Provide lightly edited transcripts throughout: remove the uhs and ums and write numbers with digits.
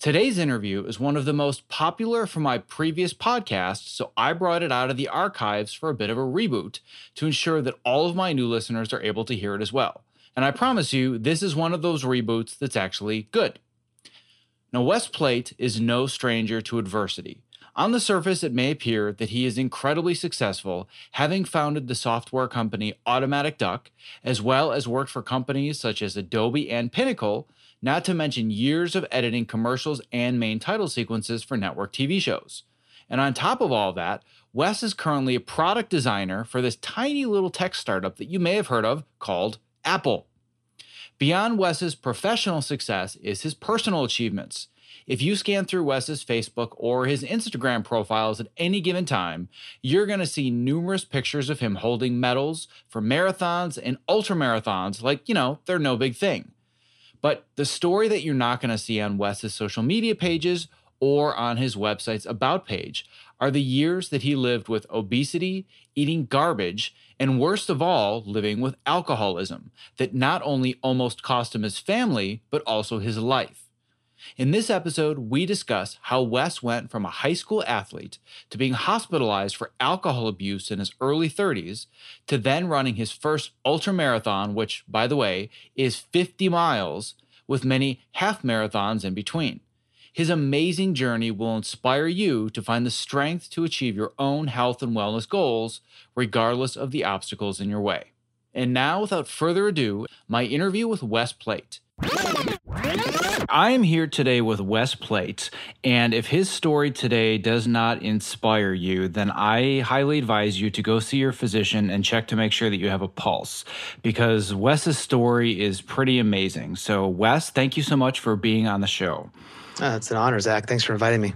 Today's interview is one of the most popular from my previous podcast, so I brought it out of the archives for a bit of a reboot to ensure that all of my new listeners are able to hear it as well. And I promise you, this is one of those reboots that's actually good. Now, Wes Plate is no stranger to adversity. On the surface, it may appear that he is incredibly successful, having founded the software company Automatic Duck, as well as worked for companies such as Adobe and Pinnacle, not to mention years of editing commercials and main title sequences for network TV shows. And on top of all that, Wes is currently a product designer for this tiny little tech startup that you may have heard of called Apple. Beyond Wes's professional success is his personal achievements. If you scan through Wes's Facebook or his Instagram profiles at any given time, you're going to see numerous pictures of him holding medals for marathons and ultramarathons, like, you know, they're no big thing. But the story that you're not going to see on Wes's social media pages or on his website's About page are the years that he lived with obesity, eating garbage, and worst of all, living with alcoholism that not only almost cost him his family, but also his life. In this episode, we discuss how Wes went from a high school athlete to being hospitalized for alcohol abuse in his early 30s to then running his first ultramarathon, which, by the way, is 50 miles with many half marathons in between. His amazing journey will inspire you to find the strength to achieve your own health and wellness goals, regardless of the obstacles in your way. And now, without further ado, my interview with Wes Plate. I'm here today with Wes Plate, and if his story today does not inspire you, then I highly advise you to go see your physician and check to make sure that you have a pulse, because Wes's story is pretty amazing. So, Wes, thank you so much for being on the show. It's an honor, Zach. Thanks for inviting me.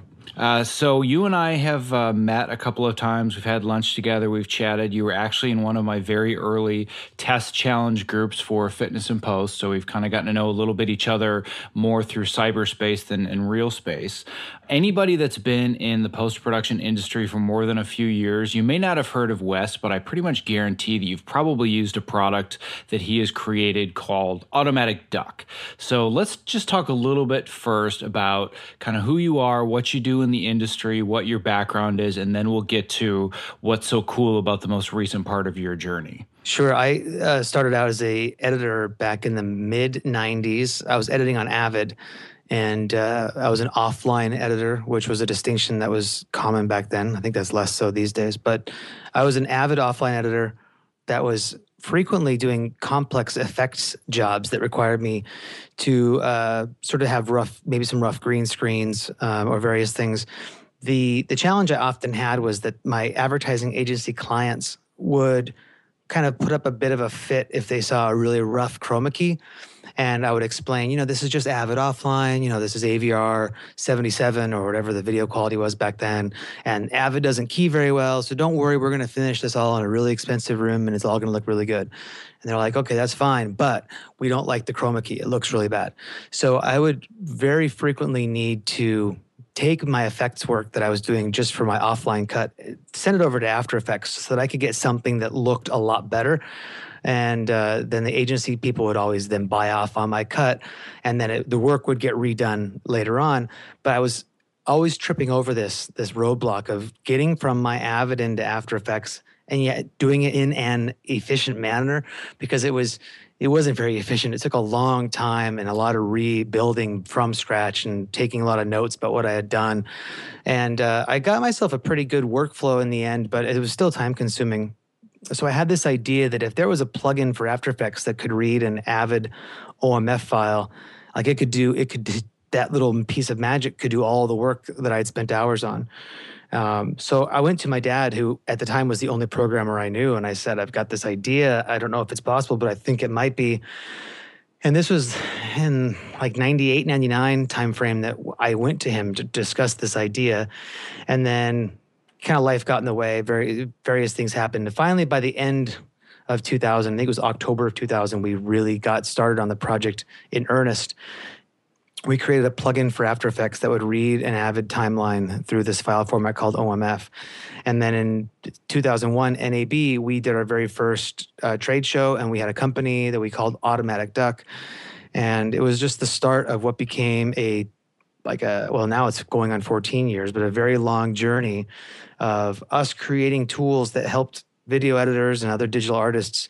So you and I have met a couple of times. We've had lunch together. We've chatted. You were actually in one of my very early test challenge groups for Fitness and Post. So we've kind of gotten to know a little bit each other more through cyberspace than in real space. Anybody that's been in the post-production industry for more than a few years, you may not have heard of Wes, but I pretty much guarantee that you've probably used a product that he has created called Automatic Duck. So let's just talk a little bit first about kind of who you are, what you do in the industry, what your background is, and then we'll get to what's so cool about the most recent part of your journey. Sure. I started out as an editor back in the mid-90s. I was editing on Avid, and I was an offline editor, which was a distinction that was common back then. I think that's less so these days. But I was an Avid offline editor that was frequently doing complex effects jobs that required me to sort of have maybe some rough green screens or various things. The challenge I often had was that my advertising agency clients would kind of put up a bit of a fit if they saw a really rough chroma key. And I would explain, you know, this is just Avid offline, you know, this is AVR 77 or whatever the video quality was back then. And Avid doesn't key very well, so don't worry, we're going to finish this all in a really expensive room and it's all going to look really good. And they're like, okay, that's fine, but we don't like the chroma key. It looks really bad. So I would very frequently need to take my effects work that I was doing just for my offline cut, send it over to After Effects so that I could get something that looked a lot better. And then the agency people would always then buy off on my cut, and then the work would get redone later on. But I was always tripping over this roadblock of getting from my Avid into After Effects and yet doing it in an efficient manner, because it wasn't very efficient. It took a long time and a lot of rebuilding from scratch and taking a lot of notes about what I had done. And I got myself a pretty good workflow in the end, but it was still time consuming. So I had this idea that if there was a plugin for After Effects that could read an Avid OMF file, like that little piece of magic could do all the work that I had spent hours on. So I went to my dad, who at the time was the only programmer I knew, and I said, I've got this idea. I don't know if it's possible, but I think it might be. And this was in like 98, 99 timeframe that I went to him to discuss this idea. And then kind of life got in the way. Various things happened. And finally, by the end of 2000, I think it was October of 2000, we really got started on the project in earnest. We created a plugin for After Effects that would read an Avid timeline through this file format called OMF. And then in 2001, NAB, we did our very first trade show, and we had a company that we called Automatic Duck. And it was just the start of what became well, now it's going on 14 years, but a very long journey of us creating tools that helped video editors and other digital artists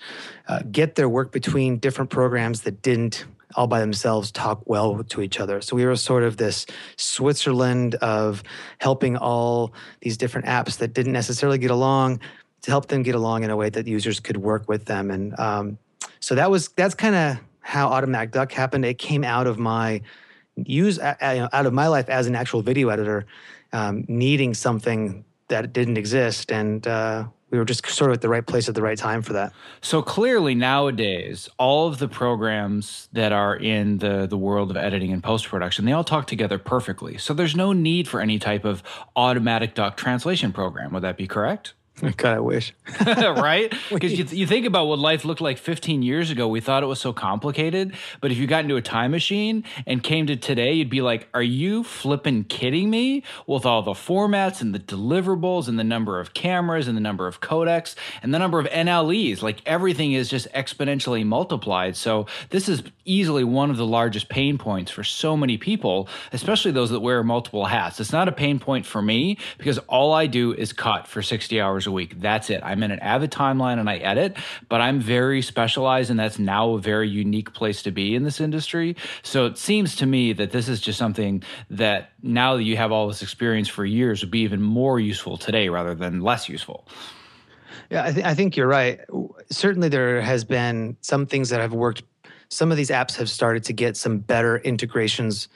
get their work between different programs that didn't all by themselves talk well to each other. So we were sort of this Switzerland of helping all these different apps that didn't necessarily get along to help them get along in a way that users could work with them. And so that's kind of how Automatic Duck happened. It came out of my life as an actual video editor, needing something that didn't exist. And we were just sort of at the right place at the right time for that. So clearly nowadays, all of the programs that are in the world of editing and post-production, they all talk together perfectly. So there's no need for any type of Automatic Duck translation program. Would that be correct? God, I wish. Right? Because you think about what life looked like 15 years ago. We thought it was so complicated. But if you got into a time machine and came to today, you'd be like, are you flipping kidding me? With all the formats and the deliverables and the number of cameras and the number of codecs and the number of NLEs, like everything is just exponentially multiplied. So this is easily one of the largest pain points for so many people, especially those that wear multiple hats. It's not a pain point for me because all I do is cut for 60 hours a week. That's it. I'm in an Avid timeline and I edit, but I'm very specialized, and that's now a very unique place to be in this industry. So it seems to me that this is just something that now that you have all this experience for years would be even more useful today rather than less useful. Yeah, I think you're right. Certainly there has been some things that have worked. Some of these apps have started to get some better integrations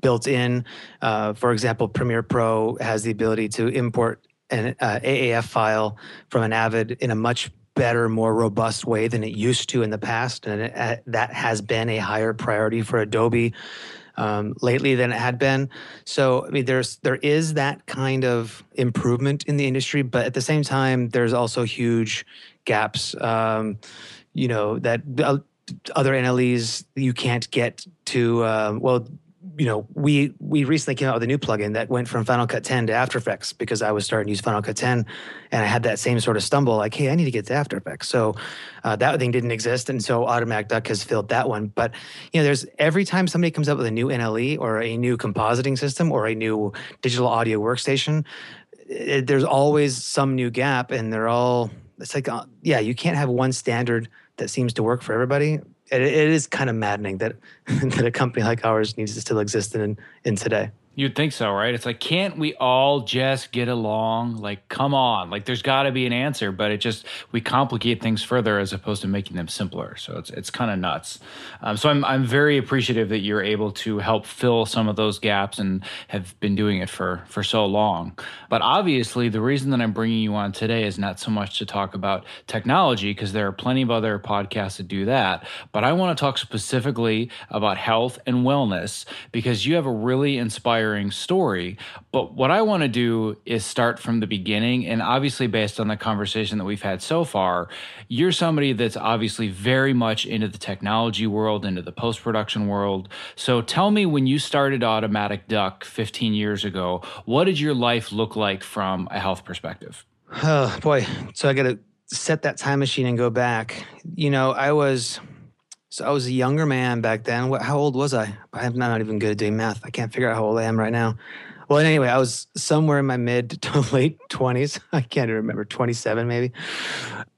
built in. For example, Premiere Pro has the ability to import an AAF file from an Avid in a much better, more robust way than it used to in the past. And that has been a higher priority for Adobe lately than it had been. So, I mean, there is that kind of improvement in the industry, but at the same time, there's also huge gaps, you know, that other NLEs you can't get to, you know, we recently came out with a new plugin that went from Final Cut 10 to After Effects because I was starting to use Final Cut 10 and I had that same sort of stumble like, hey, I need to get to After Effects. So that thing didn't exist. And so Automatic Duck has filled that one. But, you know, there's every time somebody comes up with a new NLE or a new compositing system or a new digital audio workstation, there's always some new gap, and they're all, it's like, yeah, you can't have one standard that seems to work for everybody. It is kind of maddening that a company like ours needs to still exist in today. You'd think so, right? It's like, can't we all just get along? Like, come on. Like, there's got to be an answer, but it just, we complicate things further as opposed to making them simpler. So it's kind of nuts. So I'm very appreciative that you're able to help fill some of those gaps and have been doing it for so long. But obviously, the reason that I'm bringing you on today is not so much to talk about technology, because there are plenty of other podcasts that do that. But I want to talk specifically about health and wellness, because you have a really inspiring story. But what I want to do is start from the beginning. And obviously, based on the conversation that we've had so far, you're somebody that's obviously very much into the technology world, into the post-production world. So tell me, when you started Automatic Duck 15 years ago, what did your life look like from a health perspective? Oh, boy. So I got to set that time machine and go back. You know, I was a younger man back then. How old was I? I'm not even good at doing math. I can't figure out how old I am right now. Well, anyway, I was somewhere in my mid to late 20s. I can't remember, 27 maybe.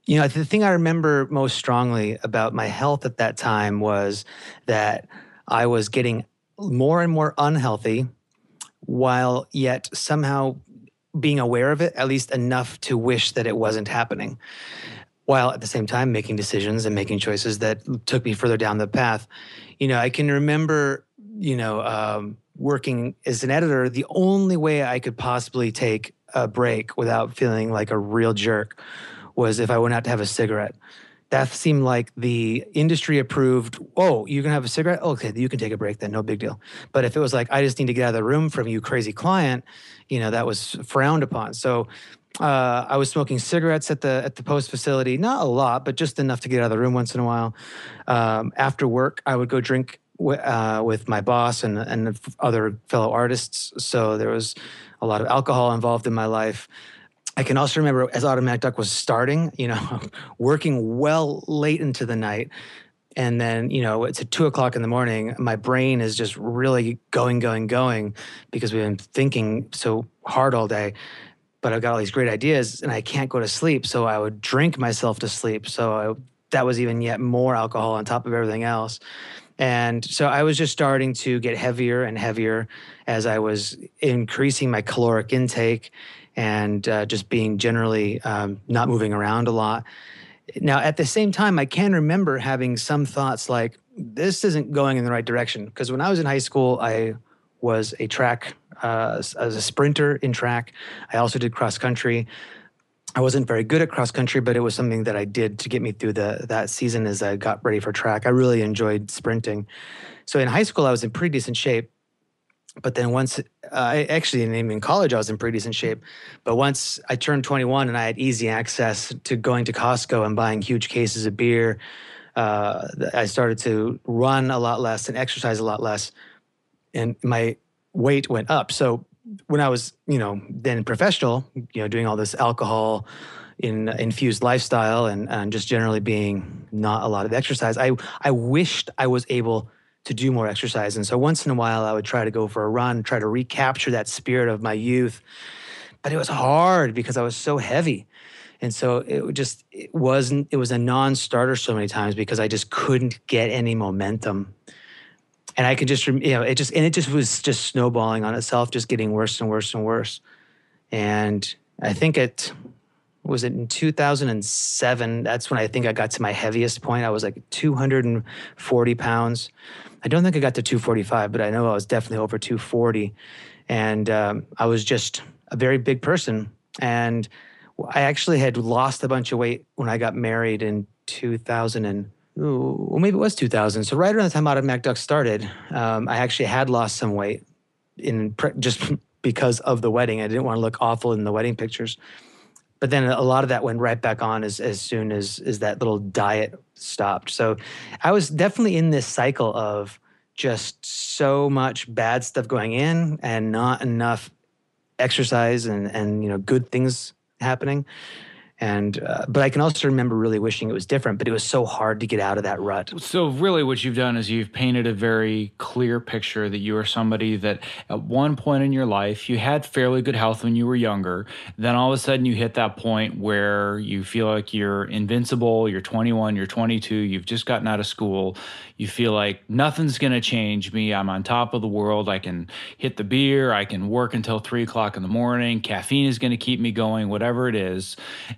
You know, the thing I remember most strongly about my health at that time was that I was getting more and more unhealthy while yet somehow being aware of it, at least enough to wish that it wasn't happening, while at the same time making decisions and making choices that took me further down the path. You know, I can remember, you know, working as an editor, the only way I could possibly take a break without feeling like a real jerk was if I went out to have a cigarette. That seemed like the industry approved, oh, you can have a cigarette? Okay, you can take a break then, no big deal. But if it was like, I just need to get out of the room from you crazy client, you know, that was frowned upon. So I was smoking cigarettes at the post facility, not a lot, but just enough to get out of the room once in a while. After work, I would go drink with my boss and other fellow artists. So there was a lot of alcohol involved in my life. I can also remember, as Automatic Duck was starting, you know, working well late into the night. And then, you know, it's at 2 o'clock in the morning. My brain is just really going because we've been thinking so hard all day. But I've got all these great ideas and I can't go to sleep. So I would drink myself to sleep. So that was even yet more alcohol on top of everything else. And so I was just starting to get heavier and heavier as I was increasing my caloric intake and just being generally not moving around a lot. Now, at the same time, I can remember having some thoughts like, this isn't going in the right direction. Because when I was in high school, I was a track as a sprinter in track. I also did cross country. I wasn't very good at cross country, but it was something that I did to get me through that season as I got ready for track. I really enjoyed sprinting. So in high school, I was in pretty decent shape. But then once in college, I was in pretty decent shape. But once I turned 21 and I had easy access to going to Costco and buying huge cases of beer, I started to run a lot less and exercise a lot less. And my weight went up. So when I was, you know, then professional, you know, doing all this alcohol infused lifestyle and just generally being not a lot of exercise, I wished I was able to do more exercise. And so once in a while, I would try to go for a run, try to recapture that spirit of my youth. But it was hard because I was so heavy. And so it was a non-starter so many times because I just couldn't get any momentum. And I could just, you know, it was snowballing on itself, just getting worse and worse and worse. And I think in 2007, that's when I think I got to my heaviest point. I was like 240 pounds. I don't think I got to 245, but I know I was definitely over 240. And I was just a very big person. And I actually had lost a bunch of weight when I got married in 2000. Well, maybe it was 2000. So right around the time Automatic Duck started, I actually had lost some weight just because of the wedding. I didn't want to look awful in the wedding pictures. But then a lot of that went right back on as soon as that little diet stopped. So I was definitely in this cycle of just so much bad stuff going in and not enough exercise and you know, good things happening. And but I can also remember really wishing it was different, but it was so hard to get out of that rut. So really what you've done is you've painted a very clear picture that you are somebody that at one point in your life, you had fairly good health when you were younger. Then all of a sudden you hit that point where you feel like you're invincible, you're 21, you're 22, you've just gotten out of school. You feel like nothing's going to change me. I'm on top of the world. I can hit the beer. I can work until 3 o'clock in the morning. Caffeine is going to keep me going, whatever it is.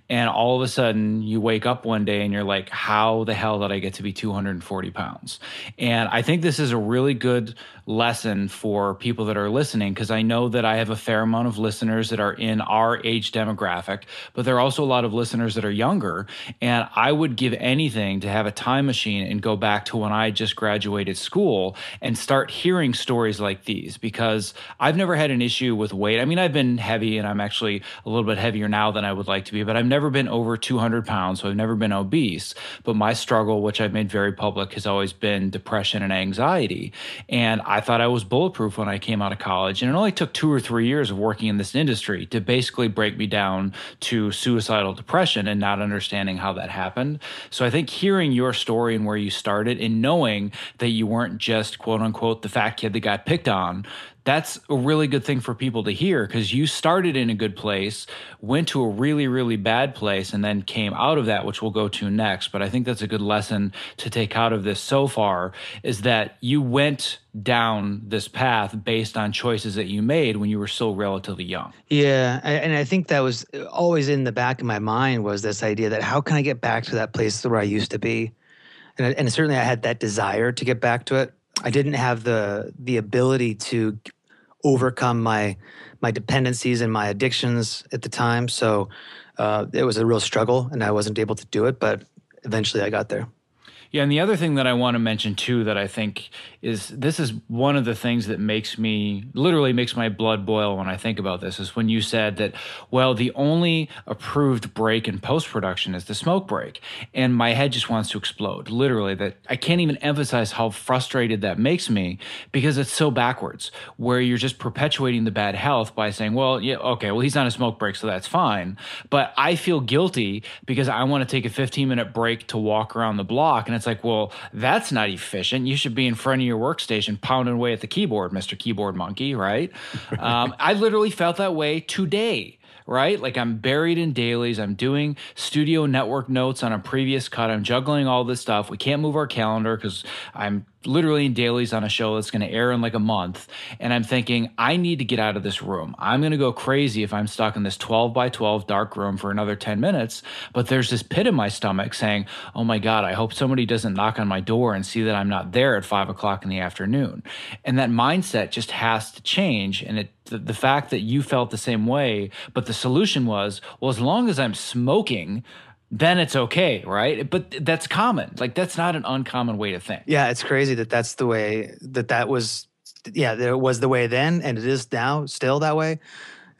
And all of a sudden you wake up one day and you're like, how the hell did I get to be 240 pounds? And I think this is a really good lesson for people that are listening, because I know that I have a fair amount of listeners that are in our age demographic, but there are also a lot of listeners that are younger. And I would give anything to have a time machine and go back to when I just graduated school and start hearing stories like these, because I've never had an issue with weight. I mean, I've been heavy and I'm actually a little bit heavier now than I would like to be, but I've never been over 200 pounds, so I've never been obese. But my struggle, which I've made very public, has always been depression and anxiety. And I thought I was bulletproof when I came out of college. And it only took 2 or 3 years of working in this industry to basically break me down to suicidal depression and not understanding how that happened. So I think hearing your story and where you started and knowing that you weren't just, quote unquote, the fat kid that got picked on, that's a really good thing for people to hear, because you started in a good place, went to a really, really bad place, and then came out of that, which we'll go to next. But I think that's a good lesson to take out of this so far, is that you went down this path based on choices that you made when you were still relatively young. Yeah, and I think that was always in the back of my mind, was this idea that how can I get back to that place where I used to be? And certainly I had that desire to get back to it. I didn't have the ability to overcome my dependencies and my addictions at the time. So it was a real struggle and I wasn't able to do it, but eventually I got there. Yeah, and the other thing that I want to mention too, that I think is, this is one of the things that makes me, literally makes my blood boil when I think about this, is when you said that, well, the only approved break in post-production is the smoke break. And my head just wants to explode, literally, that I can't even emphasize how frustrated that makes me, because it's so backwards, where you're just perpetuating the bad health by saying, well, yeah, okay, well, he's on a smoke break, so that's fine. But I feel guilty because I want to take a 15-minute break to walk around the block. And it's like, well, that's not efficient. You should be in front of your workstation pounding away at the keyboard, Mr. Keyboard Monkey, right? I literally felt that way today, right? Like, I'm buried in dailies. I'm doing studio network notes on a previous cut. I'm juggling all this stuff. We can't move our calendar because I'm literally in dailies on a show that's going to air in like a month. And I'm thinking, I need to get out of this room. I'm going to go crazy if I'm stuck in this 12 by 12 dark room for another 10 minutes. But there's this pit in my stomach saying, oh my God, I hope somebody doesn't knock on my door and see that I'm not there at 5 o'clock in the afternoon. And that mindset just has to change. And the fact that you felt the same way, but the solution was, well, as long as I'm smoking, then it's okay, right? But that's common. Like, that's not an uncommon way to think. Yeah, it's crazy that that's the way that was. Yeah, it was the way then, and it is now still that way.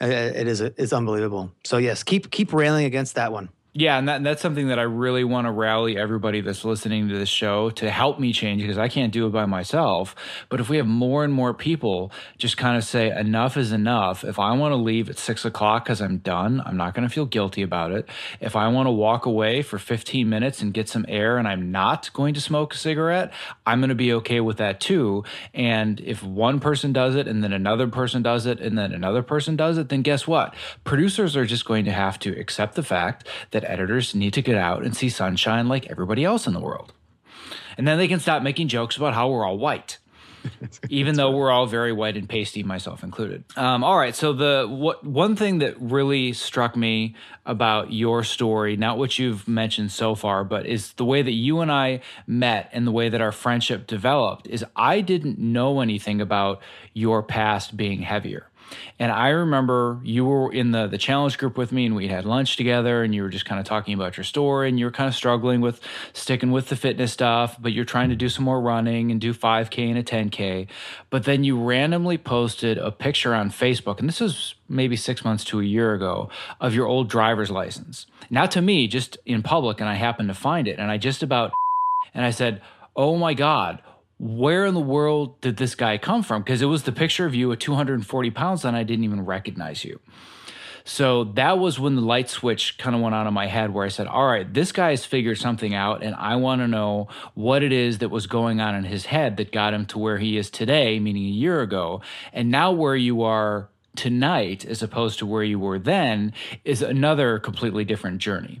It's unbelievable. So yes, keep railing against that one. Yeah, and that's something that I really want to rally everybody that's listening to this show to help me change, because I can't do it by myself. But if we have more and more people just kind of say enough is enough, if I want to leave at 6 o'clock because I'm done, I'm not going to feel guilty about it. If I want to walk away for 15 minutes and get some air and I'm not going to smoke a cigarette, I'm going to be okay with that too. And if one person does it and then another person does it and then another person does it, then guess what? Producers are just going to have to accept the fact that editors need to get out and see sunshine like everybody else in the world. And then they can stop making jokes about how we're all white, even though we're all very white and pasty, myself included. All right. So one thing that really struck me about your story, not what you've mentioned so far, but is the way that you and I met and the way that our friendship developed, is I didn't know anything about your past being heavier. And I remember you were in the challenge group with me and we had lunch together and you were just kind of talking about your story and you were kind of struggling with sticking with the fitness stuff, but you're trying to do some more running and do 5K and a 10K. But then you randomly posted a picture on Facebook, and this was maybe 6 months to a year ago, of your old driver's license. Not to me, just in public, and I happened to find it. And I just about, and I said, oh my God, where in the world did this guy come from? Because it was the picture of you at 240 pounds and I didn't even recognize you. So that was when the light switch kind of went on in my head where I said, all right, this guy has figured something out and I want to know what it is that was going on in his head that got him to where he is today, meaning a year ago. And now where you are tonight, as opposed to where you were then, is another completely different journey.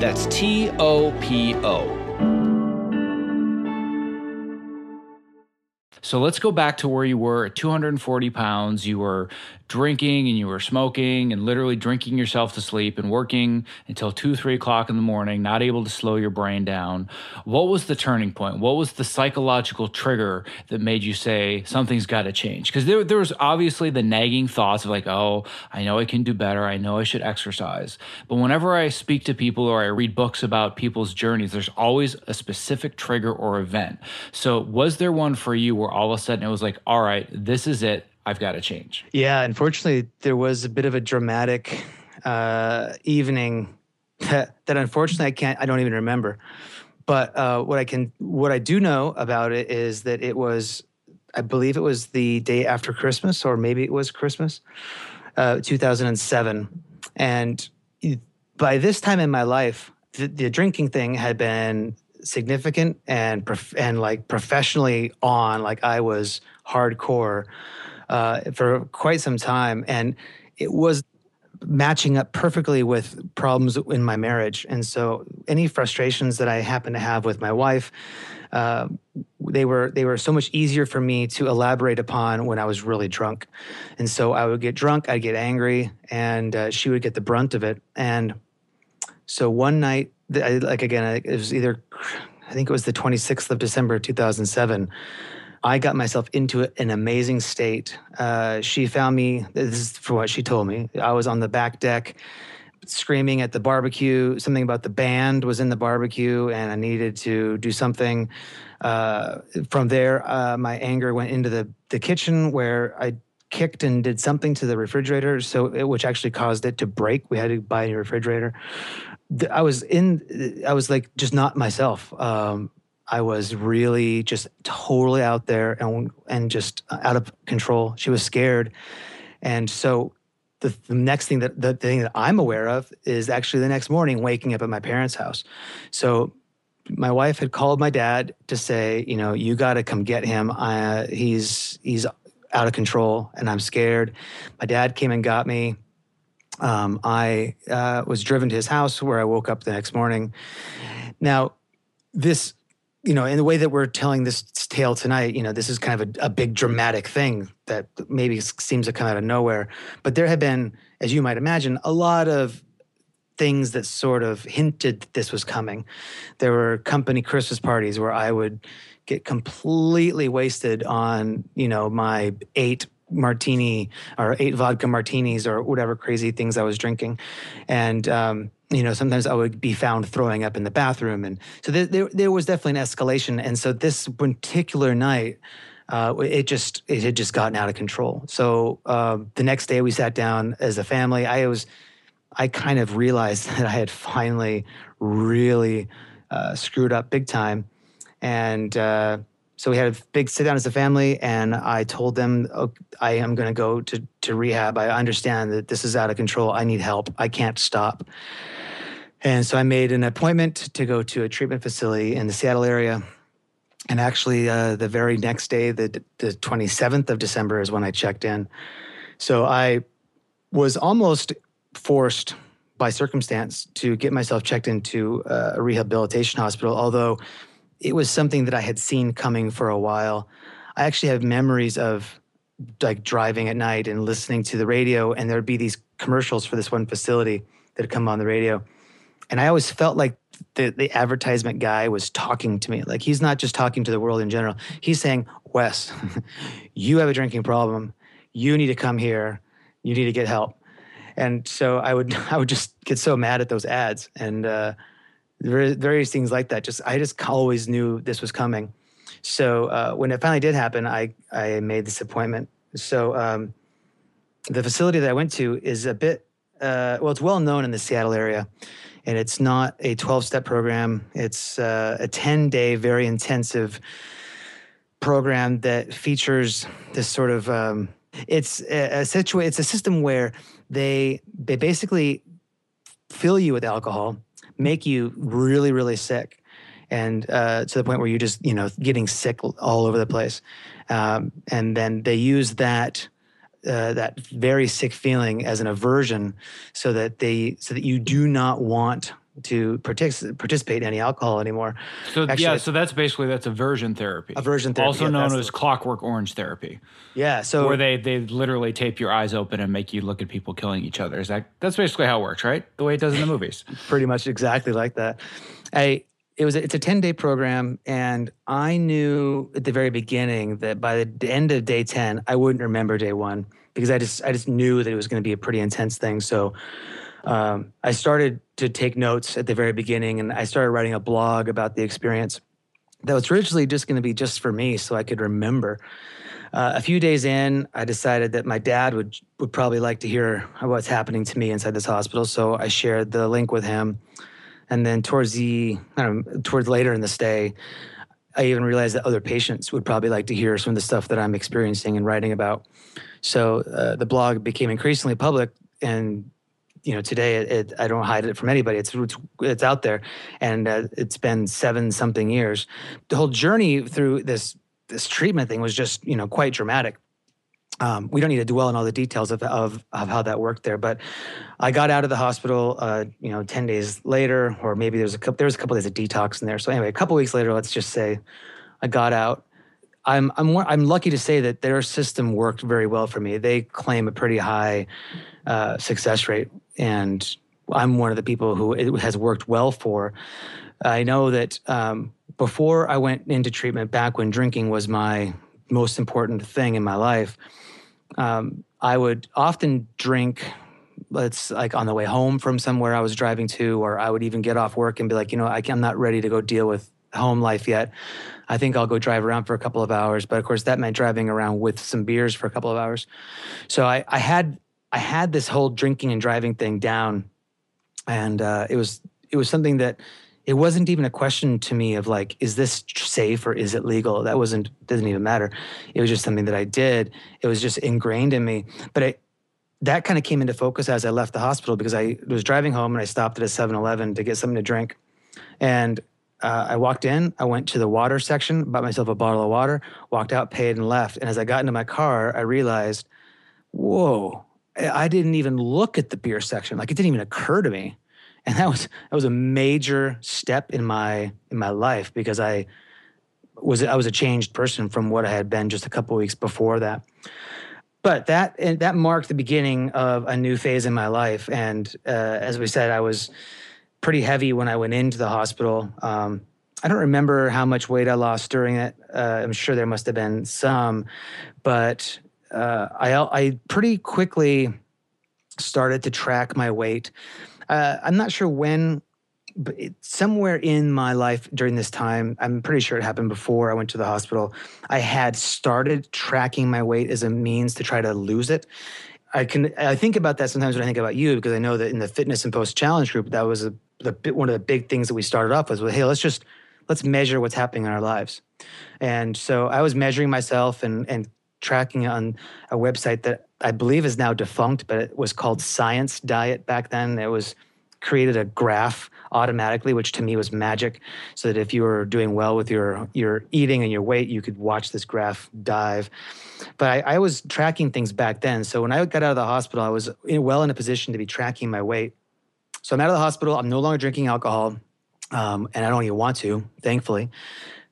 That's TOPO. So let's go back to where you were at 240 pounds. You were drinking and you were smoking and literally drinking yourself to sleep and working until 2-3 o'clock in the morning, not able to slow your brain down. What was the turning point? What was the psychological trigger that made you say something's got to change? Because there was obviously the nagging thoughts of like, oh, I know I can do better. I know I should exercise. But whenever I speak to people or I read books about people's journeys, there's always a specific trigger or event. So was there one for you where all of a sudden it was like, all right, this is it. I've got to change. Yeah, unfortunately, there was a bit of a dramatic evening that unfortunately I don't even remember. But what I do know about it is that it was, I believe it was the day after Christmas, or maybe it was Christmas, 2007. And by this time in my life, the drinking thing had been significant and professionally on. Like I was hardcore for quite some time, and it was matching up perfectly with problems in my marriage. And so any frustrations that I happened to have with my wife, they were so much easier for me to elaborate upon when I was really drunk. And so I would get drunk, I'd get angry, and she would get the brunt of it. And so one night, it was the 26th of December, 2007, I got myself into an amazing state. She found me, this is for what she told me, I was on the back deck screaming at the barbecue. Something about the band was in the barbecue and I needed to do something. From there, my anger went into the kitchen where I kicked and did something to the refrigerator, which actually caused it to break. We had to buy a new refrigerator. I was like just not myself. I was really just totally out there and just out of control. She was scared. And so the next thing that I'm aware of is actually the next morning waking up at my parents' house. So my wife had called my dad to say, you know, you got to come get him. He's out of control and I'm scared. My dad came and got me. I was driven to his house where I woke up the next morning. Now, this you know, in the way that we're telling this tale tonight, you know, this is kind of a big dramatic thing that maybe seems to come out of nowhere. But there have been, as you might imagine, a lot of things that sort of hinted that this was coming. There were company Christmas parties where I would get completely wasted on, you know, my 8 vodka martinis or whatever crazy things I was drinking. And, you know, sometimes I would be found throwing up in the bathroom. And so there was definitely an escalation. And so this particular night, it had just gotten out of control. So the next day we sat down as a family. I kind of realized that I had finally really screwed up big time. And so we had a big sit down as a family, and I told them, oh, I am going to go to rehab. I understand that this is out of control. I need help. I can't stop. And so I made an appointment to go to a treatment facility in the Seattle area. And actually, the very next day, the 27th of December is when I checked in. So I was almost forced by circumstance to get myself checked into a rehabilitation hospital, although it was something that I had seen coming for a while. I actually have memories of like driving at night and listening to the radio, and there'd be these commercials for this one facility that'd come on the radio. And I always felt like the advertisement guy was talking to me. Like, he's not just talking to the world in general. He's saying, Wes, you have a drinking problem. You need to come here. You need to get help. And so I would just get so mad at those ads. And, various things like that. I just always knew this was coming. So when it finally did happen, I made this appointment. So the facility that I went to is a bit, well, it's well known in the Seattle area, and it's not a 12-step program. It's a 10-day, very intensive program that features this sort of, it's a system where they basically fill you with alcohol, make you really, really sick, and to the point where you're just, you know, getting sick all over the place. And then they use that very sick feeling as an aversion, so that you do not want to participate in any alcohol anymore. So actually, yeah, so that's aversion therapy. Aversion therapy, also known as Clockwork Orange therapy. Yeah, so where they literally tape your eyes open and make you look at people killing each other. Is that's basically how it works, right? The way it does in the movies. Pretty much exactly like that. It's a 10-day program, and I knew at the very beginning that by the end of day 10, I wouldn't remember day 1 because I just knew that it was going to be a pretty intense thing. So I started to take notes at the very beginning, and I started writing a blog about the experience that was originally just going to be just for me so I could remember. A few days in, I decided that my dad would probably like to hear what's happening to me inside this hospital, so I shared the link with him. And then towards later in the stay, I even realized that other patients would probably like to hear some of the stuff that I'm experiencing and writing about. So the blog became increasingly public, and you know, today I don't hide it from anybody. It's out there, and it's been 7-something years. The whole journey through this treatment thing was just, you know, quite dramatic. We don't need to dwell on all the details of how that worked there, but I got out of the hospital, you know, 10 days later, or maybe there was a couple days of detox in there. So anyway, a couple weeks later, let's just say I got out. I'm lucky to say that their system worked very well for me. They claim a pretty high success rate, and I'm one of the people who it has worked well for. I know that before I went into treatment, back when drinking was my most important thing in my life, I would often drink. It's like on the way home from somewhere I was driving to, or I would even get off work and be like, you know, I'm not ready to go deal with home life yet. I think I'll go drive around for a couple of hours. But of course, that meant driving around with some beers for a couple of hours. So I had this whole drinking and driving thing down, and it was something that it wasn't even a question to me of like, is this safe or is it legal? That doesn't even matter. It was just something that I did. It was just ingrained in me. But that kind of came into focus as I left the hospital, because I was driving home and I stopped at a 7-Eleven to get something to drink, and I walked in, I went to the water section, bought myself a bottle of water, walked out, paid, and left. And as I got into my car, I realized, whoa, I didn't even look at the beer section. Like, it didn't even occur to me. And that was a major step in my life, because I I was a changed person from what I had been just a couple of weeks before that. But that marked the beginning of a new phase in my life. And as we said, I was pretty heavy when I went into the hospital. I don't remember how much weight I lost during it. I'm sure there must have been some, but I pretty quickly started to track my weight. I'm not sure when, but somewhere in my life during this time, I'm pretty sure it happened before I went to the hospital, I had started tracking my weight as a means to try to lose it. I think about that sometimes when I think about you, because I know that in the fitness and post challenge group, that was one of the big things that we started off with, hey, let's measure what's happening in our lives. And so I was measuring myself and tracking on a website that I believe is now defunct, but it was called Science Diet back then. It was created a graph automatically, which to me was magic, so that if you were doing well with your eating and your weight, you could watch this graph dive. But I was tracking things back then. So when I got out of the hospital, I was well in a position to be tracking my weight. So I'm out of the hospital. I'm no longer drinking alcohol, and I don't even want to, thankfully.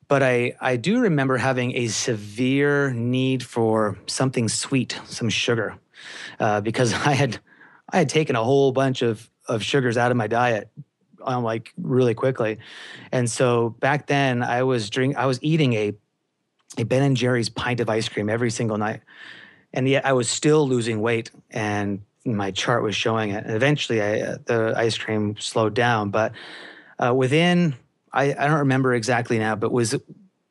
But I do remember having a severe need for something sweet, some sugar, because I had taken a whole bunch of sugars out of my diet, like really quickly. And so back then I was eating a Ben & Jerry's pint of ice cream every single night. And yet I was still losing weight, and my chart was showing it. And eventually the ice cream slowed down, but within... I don't remember exactly now, but was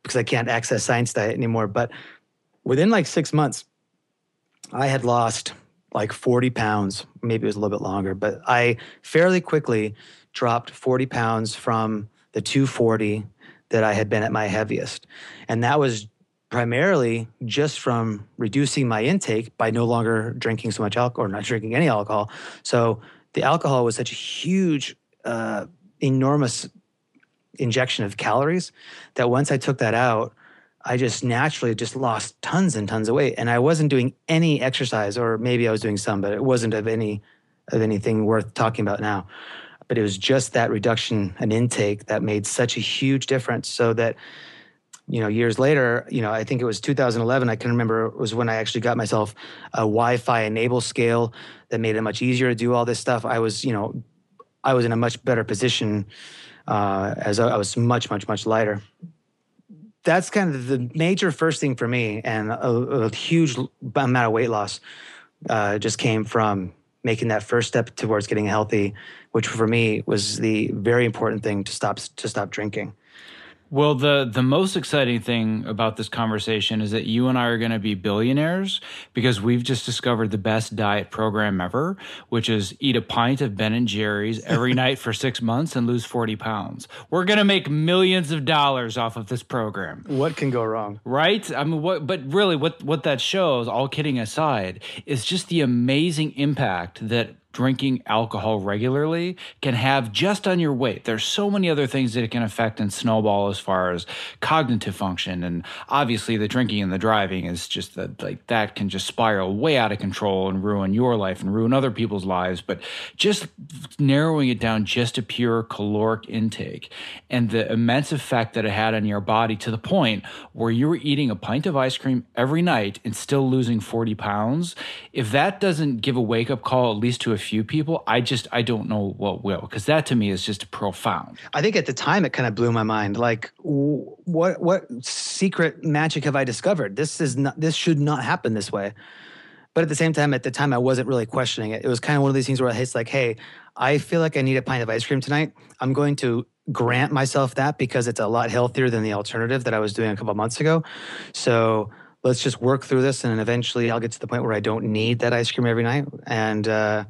because I can't access Science Diet anymore. But within like 6 months, I had lost like 40 pounds. Maybe it was a little bit longer, but I fairly quickly dropped 40 pounds from the 240 that I had been at my heaviest. And that was primarily just from reducing my intake by no longer drinking so much alcohol, or not drinking any alcohol. So the alcohol was such a huge, enormous injection of calories that once I took that out, I just naturally just lost tons and tons of weight. And I wasn't doing any exercise, or maybe I was doing some, but it wasn't of anything worth talking about now. But it was just that reduction in intake that made such a huge difference, so that, you know, years later, you know, I think it was 2011, I can remember, it was when I actually got myself a Wi-Fi enabled scale that made it much easier to do all this stuff. I was in a much better position, as I was much, much, much lighter. That's kind of the major first thing for me, and a huge amount of weight loss just came from making that first step towards getting healthy, which for me was the very important thing, to stop drinking. Well, the most exciting thing about this conversation is that you and I are going to be billionaires, because we've just discovered the best diet program ever, which is eat a pint of Ben & Jerry's every night for 6 months and lose 40 pounds. We're going to make millions of dollars off of this program. What can go wrong? Right? I mean, what that shows, all kidding aside, is just the amazing impact that drinking alcohol regularly can have just on your weight. There's so many other things that it can affect and snowball, as far as cognitive function. And obviously the drinking and the driving is just that can just spiral way out of control and ruin your life and ruin other people's lives. But just narrowing it down just to pure caloric intake and the immense effect that it had on your body, to the point where you were eating a pint of ice cream every night and still losing 40 pounds. If that doesn't give a wake up call, at least to a few people, I don't know what will, because that to me is just profound. I think at the time it kind of blew my mind. Like, what secret magic have I discovered? This should not happen this way. But at the same time, I wasn't really questioning it. It was kind of one of these things where it's like, hey, I feel like I need a pint of ice cream tonight. I'm going to grant myself that because it's a lot healthier than the alternative that I was doing a couple months ago. So let's just work through this, and eventually I'll get to the point where I don't need that ice cream every night. And,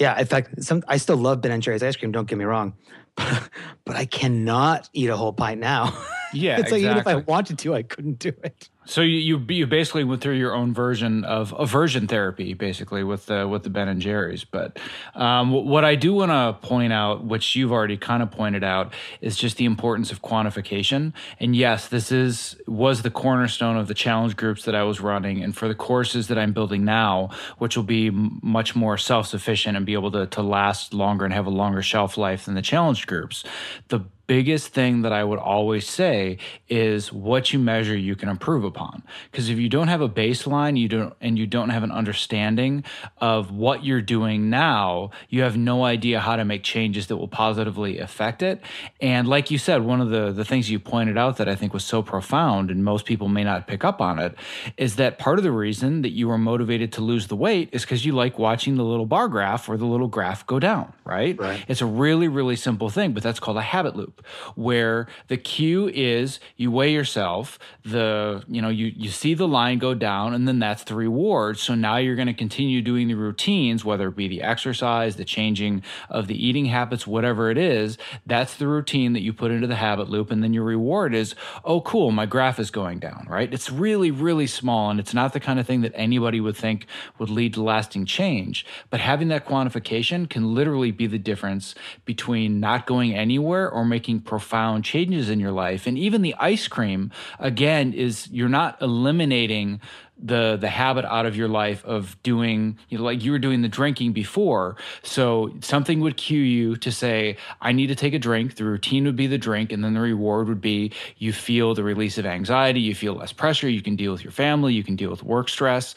yeah, in fact, I still love Ben & Jerry's ice cream, don't get me wrong, but I cannot eat a whole pint now. Yeah, it's like, exactly. Even if I wanted to, I couldn't do it. So you basically went through your own version of aversion therapy, basically with the Ben and Jerry's. But what I do want to point out, which you've already kind of pointed out, is just the importance of quantification. And yes, this was the cornerstone of the challenge groups that I was running, and for the courses that I'm building now, which will be much more self-sufficient and be able to last longer and have a longer shelf life than the challenge groups. The biggest thing that I would always say is what you measure you can improve upon, because if you don't have a baseline and you don't have an understanding of what you're doing now, you have no idea how to make changes that will positively affect it. And like you said, one of the things you pointed out that I think was so profound, and most people may not pick up on it, is that part of the reason that you were motivated to lose the weight is because you like watching the little bar graph or the little graph go down, right? It's a really, really simple thing, but that's called a habit loop, where the cue is you weigh yourself, you see the line go down, and then that's the reward. So now you're going to continue doing the routines, whether it be the exercise, the changing of the eating habits, whatever it is. That's the routine that you put into the habit loop, and then your reward is, oh, cool, my graph is going down, right? It's really, really small, and it's not the kind of thing that anybody would think would lead to lasting change. But having that quantification can literally be the difference between not going anywhere or making profound changes in your life. And even the ice cream, again, is you're not eliminating the habit out of your life of doing, like you were doing the drinking before. So something would cue you to say, I need to take a drink. The routine would be the drink. And then the reward would be you feel the release of anxiety. You feel less pressure. You can deal with your family. You can deal with work stress.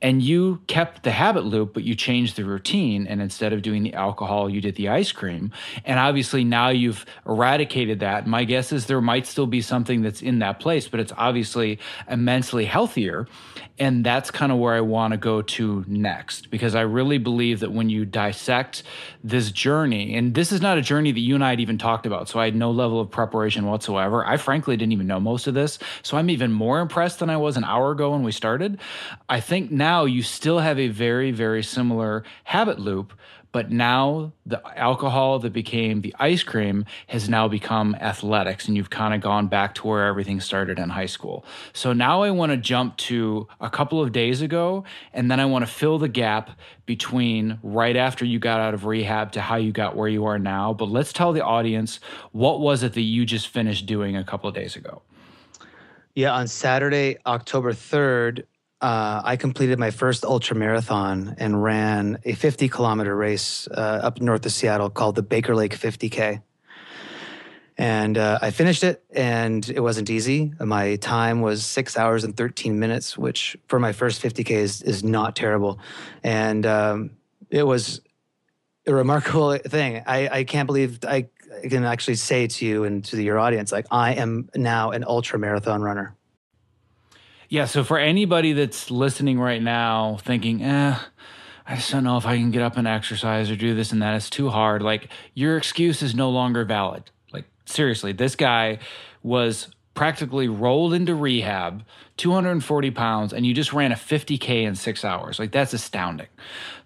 And you kept the habit loop, but you changed the routine. And instead of doing the alcohol, you did the ice cream. And obviously now you've eradicated that. My guess is there might still be something that's in that place, but it's obviously immensely healthier. And that's kind of where I want to go to next, because I really believe that when you dissect this journey, and this is not a journey that you and I had even talked about, so I had no level of preparation whatsoever. I frankly didn't even know most of this, so I'm even more impressed than I was an hour ago when we started. I think now you still have a very, very similar habit loop, but now the alcohol that became the ice cream has now become athletics, and you've kind of gone back to where everything started in high school. So now I want to jump to a couple of days ago, and then I want to fill the gap between right after you got out of rehab to how you got where you are now. But let's tell the audience, what was it that you just finished doing a couple of days ago? Yeah, on Saturday, October 3rd, I completed my first ultra marathon and ran a 50-kilometer race up north of Seattle called the Baker Lake 50K. And I finished it, and it wasn't easy. My time was 6 hours and 13 minutes, which for my first 50K is not terrible. And it was a remarkable thing. I can't believe I can actually say to you and to your audience, like, I am now an ultra marathon runner. Yeah, so for anybody that's listening right now thinking, I just don't know if I can get up and exercise or do this and that, it's too hard, like, your excuse is no longer valid. Like, seriously, this guy was practically rolled into rehab, 240 pounds, and you just ran a 50K in 6 hours. Like, that's astounding.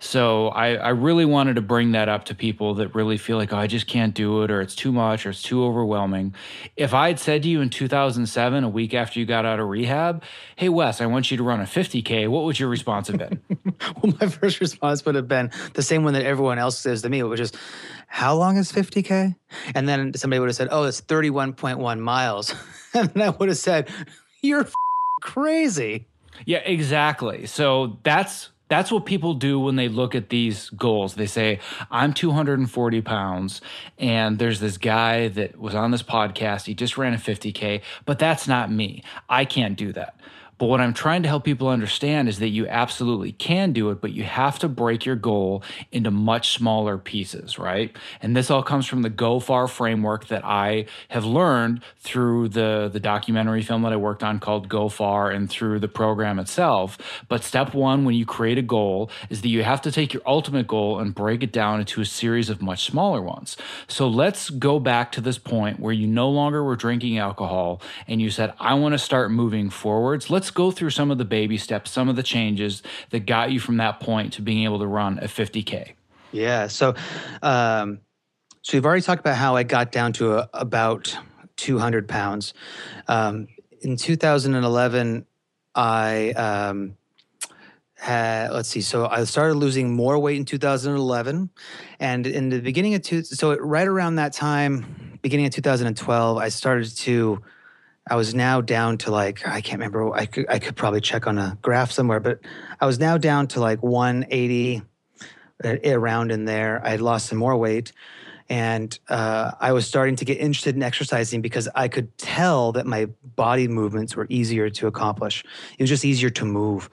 So I really wanted to bring that up to people that really feel like, oh, I just can't do it, or it's too much, or it's too overwhelming. If I had said to you in 2007, a week after you got out of rehab, hey, Wes, I want you to run a 50K, what would your response have been? Well, my first response would have been the same one that everyone else says to me, which is, how long is 50K? And then somebody would have said, oh, it's 31.1 miles. And then I would have said, you're crazy. Yeah, exactly. So that's what people do when they look at these goals. They say, I'm 240 pounds, and there's this guy that was on this podcast. He just ran a 50K, but that's not me. I can't do that. But what I'm trying to help people understand is that you absolutely can do it, but you have to break your goal into much smaller pieces, right? And this all comes from the Go Far framework that I have learned through the documentary film that I worked on called Go Far and through the program itself. But step one, when you create a goal, is that you have to take your ultimate goal and break it down into a series of much smaller ones. So let's go back to this point where you no longer were drinking alcohol and you said, I want to start moving forwards. Let's go through some of the baby steps, some of the changes that got you from that point to being able to run a 50K. Yeah. So, so we've already talked about how I got down to about 200 pounds. In 2011, I had, let's see, so I started losing more weight in 2011, and in the beginning of right around that time, beginning of 2012, I started to, I was now down to like, I can't remember, I could probably check on a graph somewhere, but I was now down to like 180, around in there. I had lost some more weight, and I was starting to get interested in exercising because I could tell that my body movements were easier to accomplish. It was just easier to move.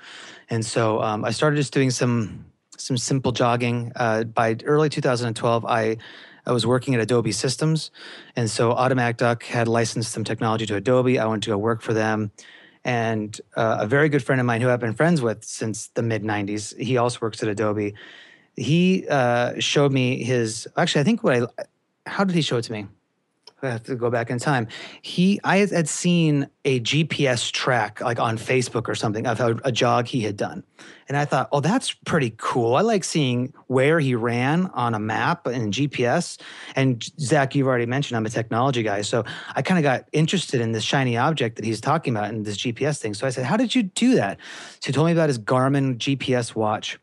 And so I started just doing some simple jogging. By early 2012, I was working at Adobe Systems. And so Automatic Duck had licensed some technology to Adobe. I went to go work for them. And a very good friend of mine who I've been friends with since the mid-90s, he also works at Adobe. He showed me his, actually, I think what I, how did he show it to me? I have to go back in time. I had seen a GPS track like on Facebook or something of a jog he had done. And I thought, oh, that's pretty cool. I like seeing where he ran on a map and GPS. And Zach, you've already mentioned I'm a technology guy. So I kind of got interested in this shiny object that he's talking about and this GPS thing. So I said, how did you do that? So he told me about his Garmin GPS watch.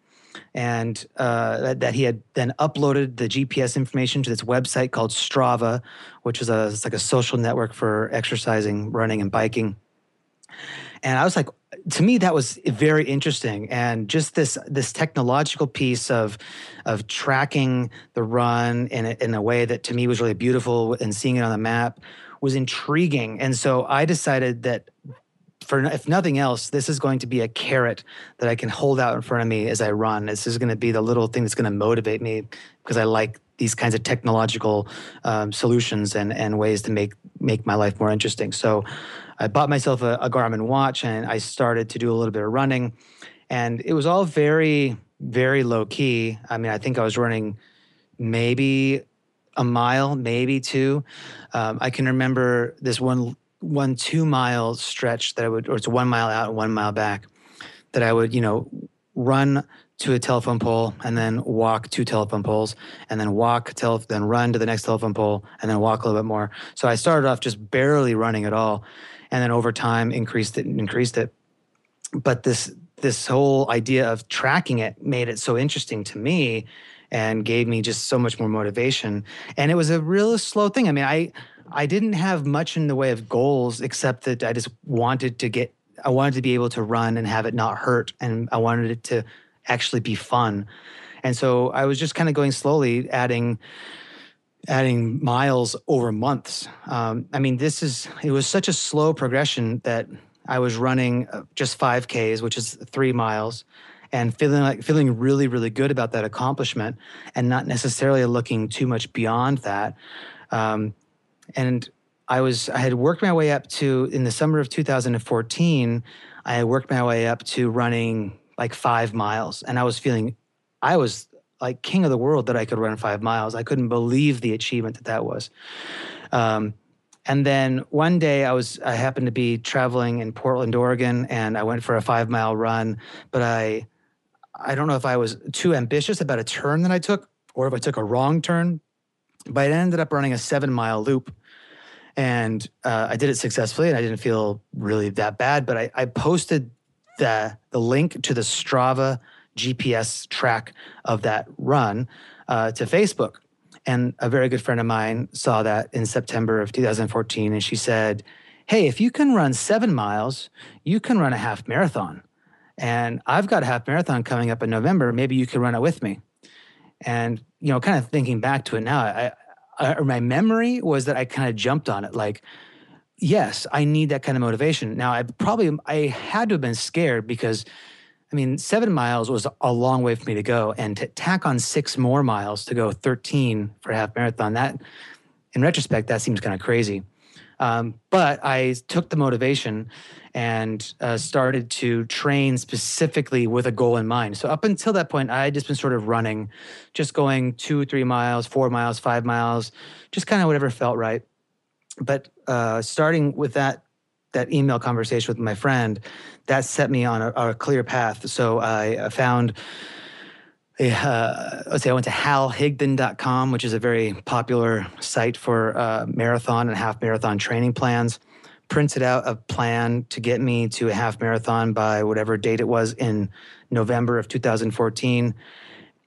And that he had then uploaded the GPS information to this website called Strava, which is it's like a social network for exercising, running, and biking. And I was like, to me, that was very interesting. And just this technological piece of tracking the run in a way that to me was really beautiful, and seeing it on the map was intriguing. And so I decided that, if nothing else, this is going to be a carrot that I can hold out in front of me as I run. This is going to be the little thing that's going to motivate me, because I like these kinds of technological solutions and ways to make my life more interesting. So I bought myself a Garmin watch, and I started to do a little bit of running. And it was all very, very low key. I mean, I think I was running maybe a mile, maybe two. I can remember this one 2 mile stretch that I would, or it's 1 mile out and 1 mile back, that I would, you know, run to a telephone pole and then walk 2 telephone poles and then then run to the next telephone pole and then walk a little bit more. So I started off just barely running at all, and then over time increased it. But this whole idea of tracking it made it so interesting to me and gave me just so much more motivation. And it was a real slow thing. I mean, I didn't have much in the way of goals, except that I just I wanted to be able to run and have it not hurt. And I wanted it to actually be fun. And so I was just kind of going slowly, adding miles over months. I mean, it was such a slow progression that I was running just 5Ks, which is 3 miles, and feeling really, really good about that accomplishment, and not necessarily looking too much beyond that. And I had worked my way up to, in the summer of 2014, I had worked my way up to running like 5 miles. And I was like king of the world that I could run 5 miles. I couldn't believe the achievement that was. And then one day I happened to be traveling in Portland, Oregon, and I went for a 5 mile run, but I don't know if I was too ambitious about a turn that I took, or if I took a wrong turn, but I ended up running a 7 mile loop, and I did it successfully, and I didn't feel really that bad. But I posted the link to the Strava GPS track of that run to Facebook. And a very good friend of mine saw that in September of 2014, and she said, hey, if you can run 7 miles, you can run a half marathon. And I've got a half marathon coming up in November. Maybe you can run it with me. And, you know, kind of thinking back to it now, my memory was that I kind of jumped on it. Like, yes, I need that kind of motivation. Now, I had to have been scared, because, I mean, 7 miles was a long way for me to go. And to tack on 6 more miles to go 13 for a half marathon, that, in retrospect, that seems kind of crazy. But I took the motivation and started to train specifically with a goal in mind. So up until that point, I had just been sort of running, just going 2, 3 miles, 4 miles, 5 miles, just kind of whatever felt right. But starting with that email conversation with my friend, that set me on a clear path. So I found... I went to HalHigdon.com, which is a very popular site for marathon and half marathon training plans. printed out a plan to get me to a half marathon by whatever date it was in November of 2014.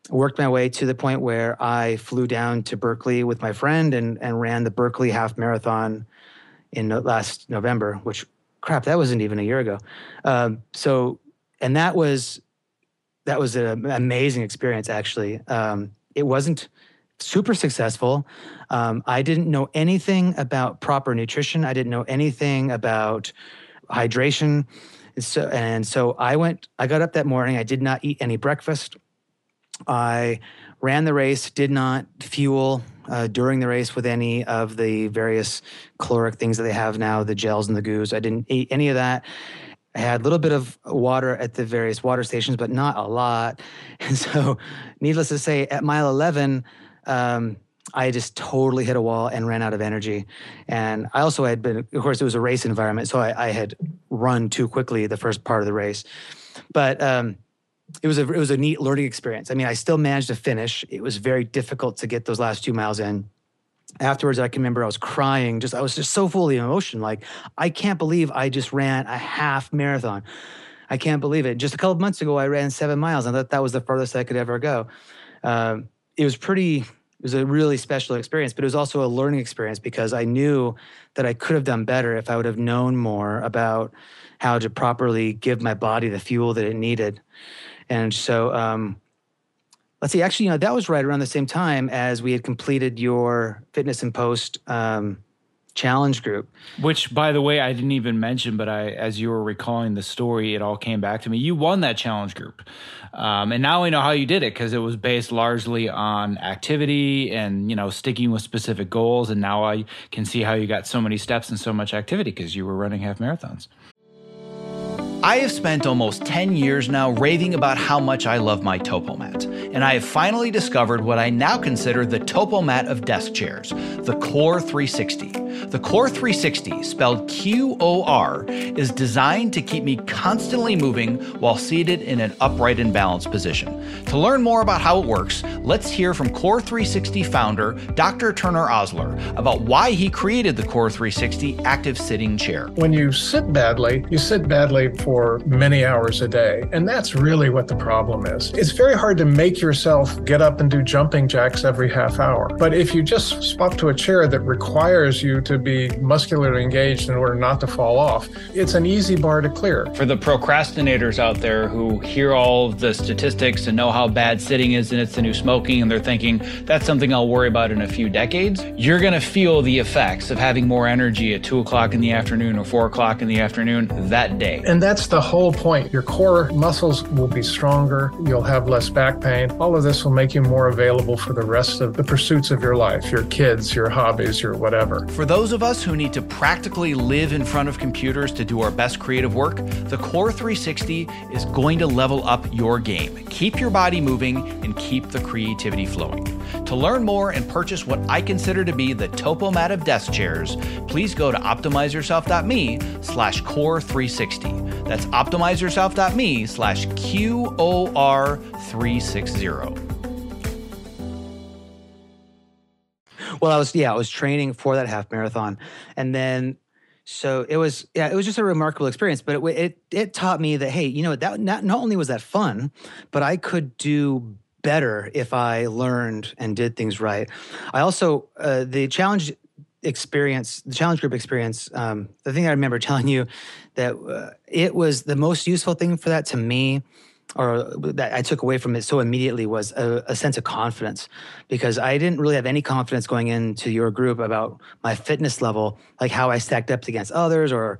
Worked my way to the point where I flew down to Berkeley with my friend and ran the Berkeley half marathon in last November, which, crap, that wasn't even a year ago. And that was an amazing experience, actually. It wasn't super successful. I didn't know anything about proper nutrition. I didn't know anything about hydration. And so I got up that morning. I did not eat any breakfast. I ran the race, did not fuel during the race with any of the various caloric things that they have now, the gels and the goos. I didn't eat any of that. I had a little bit of water at the various water stations, but not a lot. And so, needless to say, at mile 11, I just totally hit a wall and ran out of energy. And I also had been, of course, it was a race environment, so I had run too quickly the first part of the race. But it was a neat learning experience. I mean, I still managed to finish. It was very difficult to get those last 2 miles in. Afterwards, I can remember I was crying. I was just so full of emotion. Like, I can't believe I just ran a half marathon. I can't believe it. Just a couple of months ago, I ran 7 miles. I thought that was the furthest I could ever go. It was a really special experience, but it was also a learning experience because I knew that I could have done better if I would have known more about how to properly give my body the fuel that it needed. And so, let's see, actually, that was right around the same time as we had completed your Fitness and Post challenge group. Which, by the way, I didn't even mention, but as you were recalling the story, it all came back to me. You won that challenge group. And now I know how you did it because it was based largely on activity and, sticking with specific goals. And now I can see how you got so many steps and so much activity because you were running half marathons. I have spent almost 10 years now raving about how much I love my TopoMat, and I have finally discovered what I now consider the TopoMat of desk chairs, the Core 360. The Core 360, spelled Q-O-R, is designed to keep me constantly moving while seated in an upright and balanced position. To learn more about how it works, let's hear from Core 360 founder, Dr. Turner Osler, about why he created the Core 360 active sitting chair. When you sit badly for many hours a day. And that's really what the problem is. It's very hard to make yourself get up and do jumping jacks every half hour. But if you just swap to a chair that requires you to be muscularly engaged in order not to fall off, it's an easy bar to clear. For the procrastinators out there who hear all of the statistics and know how bad sitting is and it's the new smoking and they're thinking, that's something I'll worry about in a few decades, you're going to feel the effects of having more energy at 2 o'clock in the afternoon or 4 o'clock in the afternoon that day. And that's the whole point. Your core muscles will be stronger. You'll have less back pain. All of this will make you more available for the rest of the pursuits of your life, your kids, your hobbies, your whatever. For those of us who need to practically live in front of computers to do our best creative work, the Core 360 is going to level up your game. Keep your body moving and keep the creativity flowing. To learn more and purchase what I consider to be the TopoMat of desk chairs, please go to optimizeyourself.me/core360. That's optimizeyourself.me/QOR360. Well, I was training for that half marathon. And then, so it was just a remarkable experience, but it taught me that, hey, that not only was that fun, but I could do better if I learned and did things right. I also, the challenge group experience, the thing I remember telling you that it was the most useful thing for that to me, or that I took away from it so immediately, was a sense of confidence, because I didn't really have any confidence going into your group about my fitness level, like how I stacked up against others or,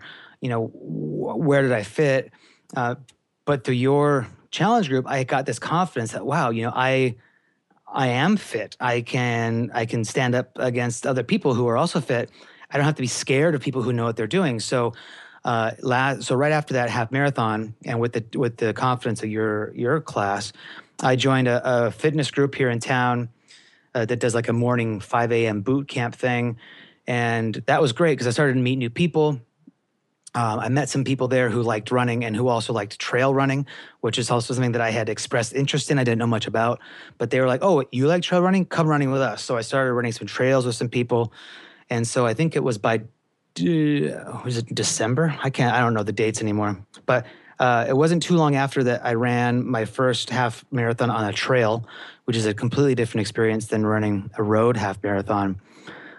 where did I fit? But through your challenge group, I got this confidence that, wow, I am fit. I can stand up against other people who are also fit. I don't have to be scared of people who know what they're doing. So, so right after that half marathon, and with the confidence of your class, I joined a fitness group here in town that does like a morning 5 a.m. boot camp thing, and that was great because I started to meet new people. I met some people there who liked running and who also liked trail running, which is also something that I had expressed interest in. I didn't know much about, but they were like, oh, you like trail running? Come running with us. So I started running some trails with some people. And so I think it was by was it December? I don't know the dates anymore. But it wasn't too long after that I ran my first half marathon on a trail, which is a completely different experience than running a road half marathon.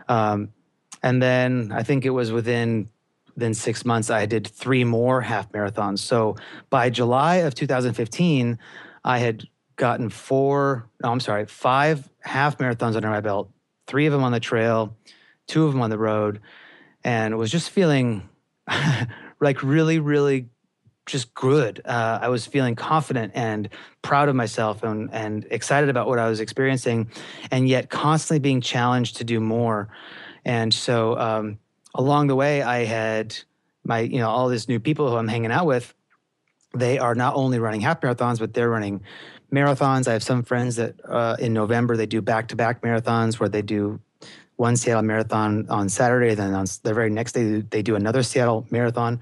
And then I think it was within 6 months, I did 3 more half marathons. So by July of 2015, I had gotten 5 half marathons under my belt, 3 of them on the trail, 2 of them on the road. And was just feeling like really, really just good. I was feeling confident and proud of myself and excited about what I was experiencing, and yet constantly being challenged to do more. And so along the way, I had all these new people who I'm hanging out with. They are not only running half marathons, but they're running marathons. I have some friends that in November, they do back-to-back marathons where they do one Seattle marathon on Saturday, then on the very next day, they do another Seattle marathon.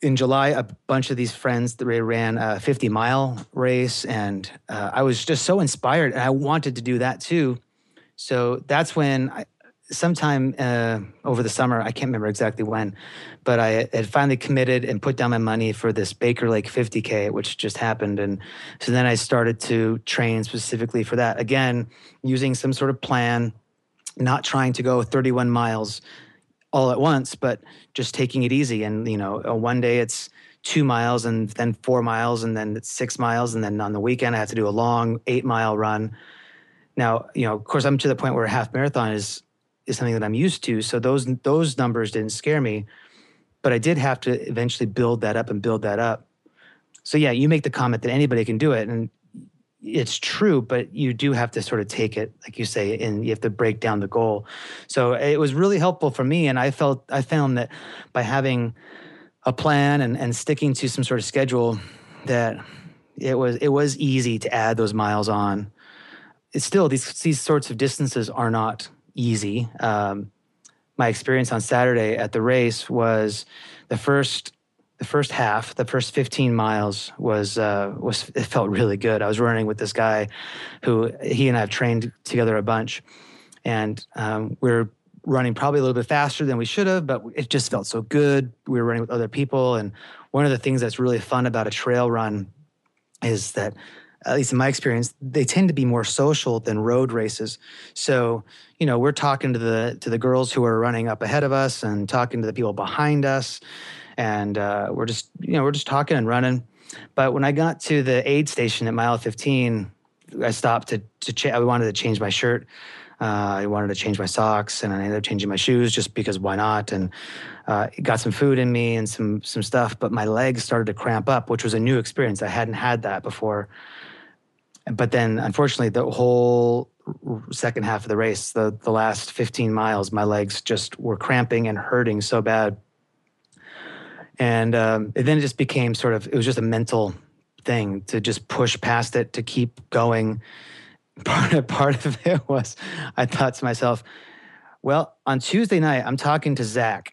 In July, a bunch of these friends, they ran a 50-mile race, and I was just so inspired, and I wanted to do that too. So that's when, sometime over the summer, I can't remember exactly when, but I had finally committed and put down my money for this Baker Lake 50K, which just happened. And so then I started to train specifically for that. Again, using some sort of plan, not trying to go 31 miles all at once, but just taking it easy. And, one day it's 2 miles and then 4 miles and then it's 6 miles. And then on the weekend, I have to do a long 8-mile run. Now, of course, I'm to the point where a half marathon is something that I'm used to. So those numbers didn't scare me, but I did have to eventually build that up. So yeah, you make the comment that anybody can do it. And it's true, but you do have to sort of take it, like you say, and you have to break down the goal. So it was really helpful for me. And I found that by having a plan and sticking to some sort of schedule, that it was easy to add those miles on. It's still, these sorts of distances are not easy. My experience on Saturday at the race was the first half, the first 15 miles was it felt really good. I was running with this guy who he and I have trained together a bunch, and we were running probably a little bit faster than we should have, but it just felt so good. We were running with other people, and one of the things that's really fun about a trail run is that, at least in my experience, they tend to be more social than road races. So, we're talking to the girls who are running up ahead of us and talking to the people behind us. And we're just talking and running. But when I got to the aid station at mile 15, I stopped I wanted to change my shirt. I wanted to change my socks, and I ended up changing my shoes just because why not? And it got some food in me and some stuff, but my legs started to cramp up, which was a new experience. I hadn't had that before. But then, unfortunately, the whole second half of the race, the last 15 miles, my legs just were cramping and hurting so bad. And then it just became it was just a mental thing to just push past it, to keep going. Part of it was I thought to myself, well, on Tuesday night, I'm talking to Zach,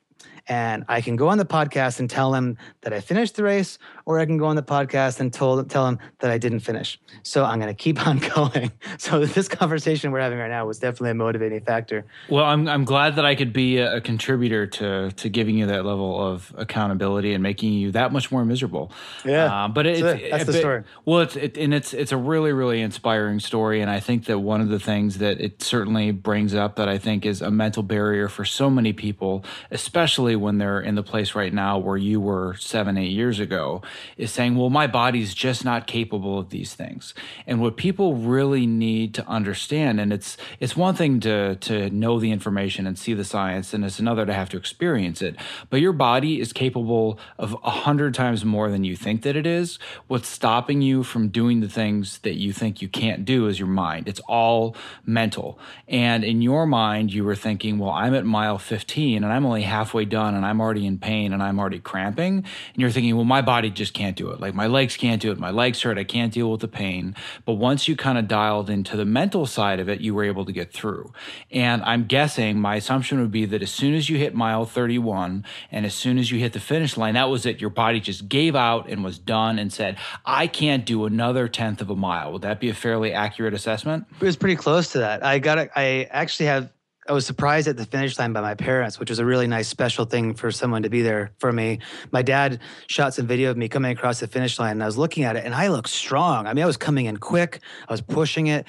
and I can go on the podcast and tell him that I finished the race, or I can go on the podcast and tell him that I didn't finish. So I'm going to keep on going. So this conversation we're having right now was definitely a motivating factor. Well, I'm glad that I could be a contributor to giving you that level of accountability and making you that much more miserable. Yeah, but that's the story. Well, it's a really, really inspiring story, and I think that one of the things that it certainly brings up that I think is a mental barrier for so many people, especially when they're in the place right now where you were 7-8 years ago, is saying, well, my body's just not capable of these things. And what people really need to understand, and it's one thing to know the information and see the science, and it's another to have to experience it, but your body is capable of 100 times more than you think that it is. What's stopping you from doing the things that you think you can't do is your mind. It's all mental. And in your mind, you were thinking, well, I'm at mile 15 and I'm only halfway done, and I'm already in pain and I'm already cramping. And you're thinking, well, my body just can't do it. Like, my legs can't do it. My legs hurt. I can't deal with the pain. But once you kind of dialed into the mental side of it, you were able to get through. And I'm guessing, my assumption would be that as soon as you hit mile 31 and as soon as you hit the finish line, that was it. Your body just gave out and was done and said, I can't do another 10th of a mile. Would that be a fairly accurate assessment? It was pretty close to that. I actually have I was surprised at the finish line by my parents, which was a really nice special thing for someone to be there for me. My dad shot some video of me coming across the finish line, and I was looking at it, and I looked strong. I mean, I was coming in quick. I was pushing it.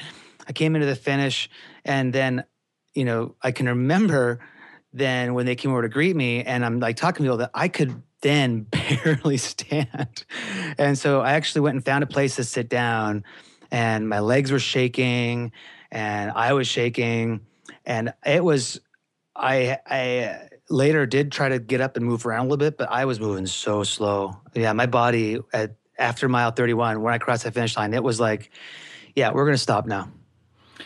I came into the finish, and then, you know, I can remember then when they came over to greet me, and I'm like talking to people that I could then barely stand. And so I actually went and found a place to sit down, and my legs were shaking, and I was shaking. And it was, I later did try to get up and move around a little bit, but I was moving so slow. Yeah, my body, after mile 31, when I crossed the finish line, it was like, yeah, we're going to stop now.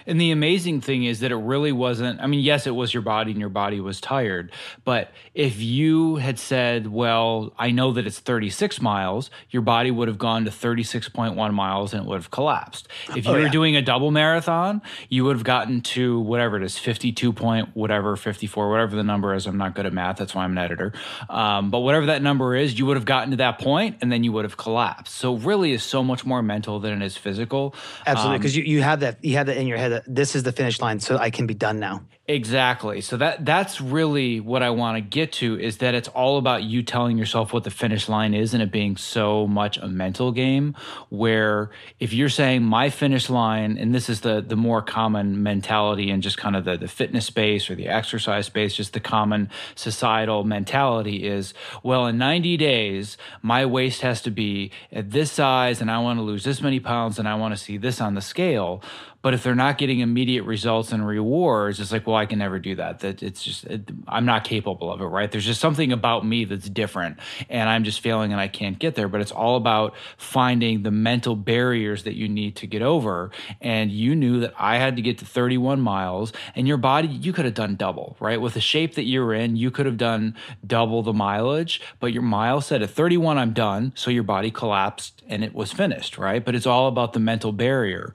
And the amazing thing is that it really wasn't, I mean, yes, it was your body and your body was tired, but if you had said, well, I know that it's 36 miles, your body would have gone to 36.1 miles and it would have collapsed. If you were doing a double marathon, you would have gotten to whatever it is, 52 point, whatever, 54, whatever the number is. I'm not good at math. That's why I'm an editor. But whatever that number is, you would have gotten to that point and then you would have collapsed. So really is so much more mental than it is physical. Absolutely. Because you have that in your head. This is the finish line, so I can be done now. Exactly. So that's really what I want to get to, is that it's all about you telling yourself what the finish line is and it being so much a mental game, where if you're saying my finish line, and this is the more common mentality and just kind of the fitness space or the exercise space, just the common societal mentality is, well, in 90 days, my waist has to be at this size and I want to lose this many pounds and I want to see this on the scale. But if they're not getting immediate results and rewards, it's like, well, I can never do that. That it's just, I'm not capable of it, right? There's just something about me that's different and I'm just failing and I can't get there. But it's all about finding the mental barriers that you need to get over. And you knew that I had to get to 31 miles and your body, you could have done double, right? With the shape that you're in, you could have done double the mileage, but your mile said at 31, I'm done. So your body collapsed and it was finished, right? But it's all about the mental barrier.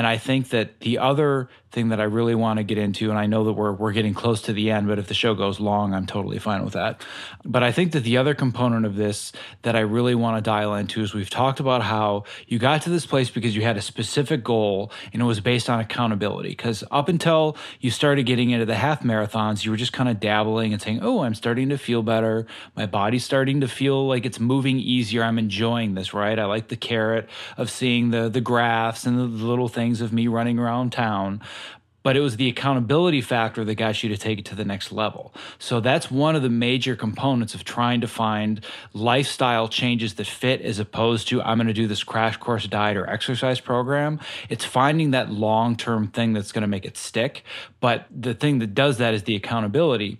And I think that the other thing that I really want to get into, and I know that we're getting close to the end, but if the show goes long, I'm totally fine with that. But I think that the other component of this that I really want to dial into is, we've talked about how you got to this place because you had a specific goal and it was based on accountability. Because up until you started getting into the half marathons, you were just kind of dabbling and saying, oh, I'm starting to feel better. My body's starting to feel like it's moving easier. I'm enjoying this, right? I like the carrot of seeing the graphs and the little things of me running around town. But it was the accountability factor that got you to take it to the next level. So that's one of the major components of trying to find lifestyle changes that fit, as opposed to I'm going to do this crash course diet or exercise program. It's finding that long-term thing that's going to make it stick. But the thing that does that is the accountability.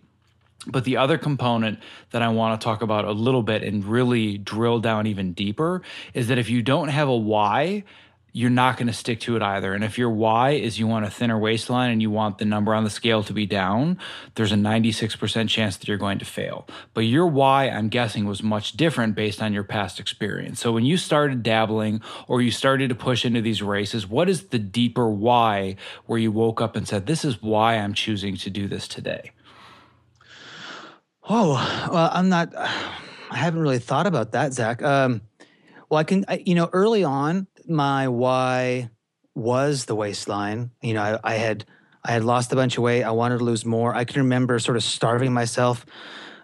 But the other component that I want to talk about a little bit and really drill down even deeper is that if you don't have a why, you're not going to stick to it either. And if your why is you want a thinner waistline and you want the number on the scale to be down, there's a 96% chance that you're going to fail. But your why, I'm guessing, was much different based on your past experience. So when you started dabbling or you started to push into these races, what is the deeper why where you woke up and said, this is why I'm choosing to do this today? Oh, well, I haven't really thought about that, Zach. Well, early on, my why was the waistline. You know, I had lost a bunch of weight. I wanted to lose more. I can remember sort of starving myself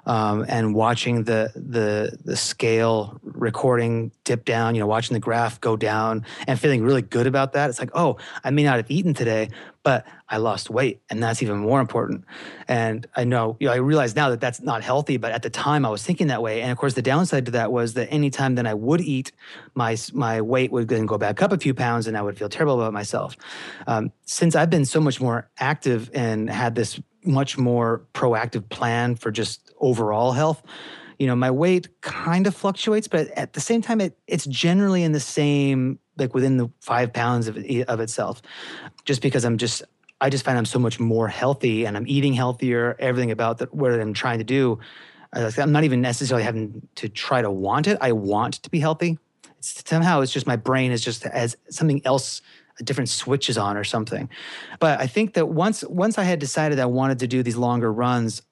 and watching the scale recording dip down, you know, watching the graph go down and feeling really good about that. It's like, oh, I may not have eaten today, but I lost weight, and that's even more important. And I know, you know, I realize now that that's not healthy, but at the time I was thinking that way. And of course the downside to that was that anytime then I would eat, my weight would then go back up a few pounds and I would feel terrible about myself. Since I've been so much more active and had this much more proactive plan for just overall health, you know, my weight kind of fluctuates, but at the same time, it's generally in the same, like within the 5 pounds of itself, just because I just find I'm so much more healthy and I'm eating healthier, everything about what I'm trying to do. I'm not even necessarily having to try to want it. I want to be healthy. It's just my brain is just as something else, a different switch is on or something. But I think that once I had decided I wanted to do these longer runs,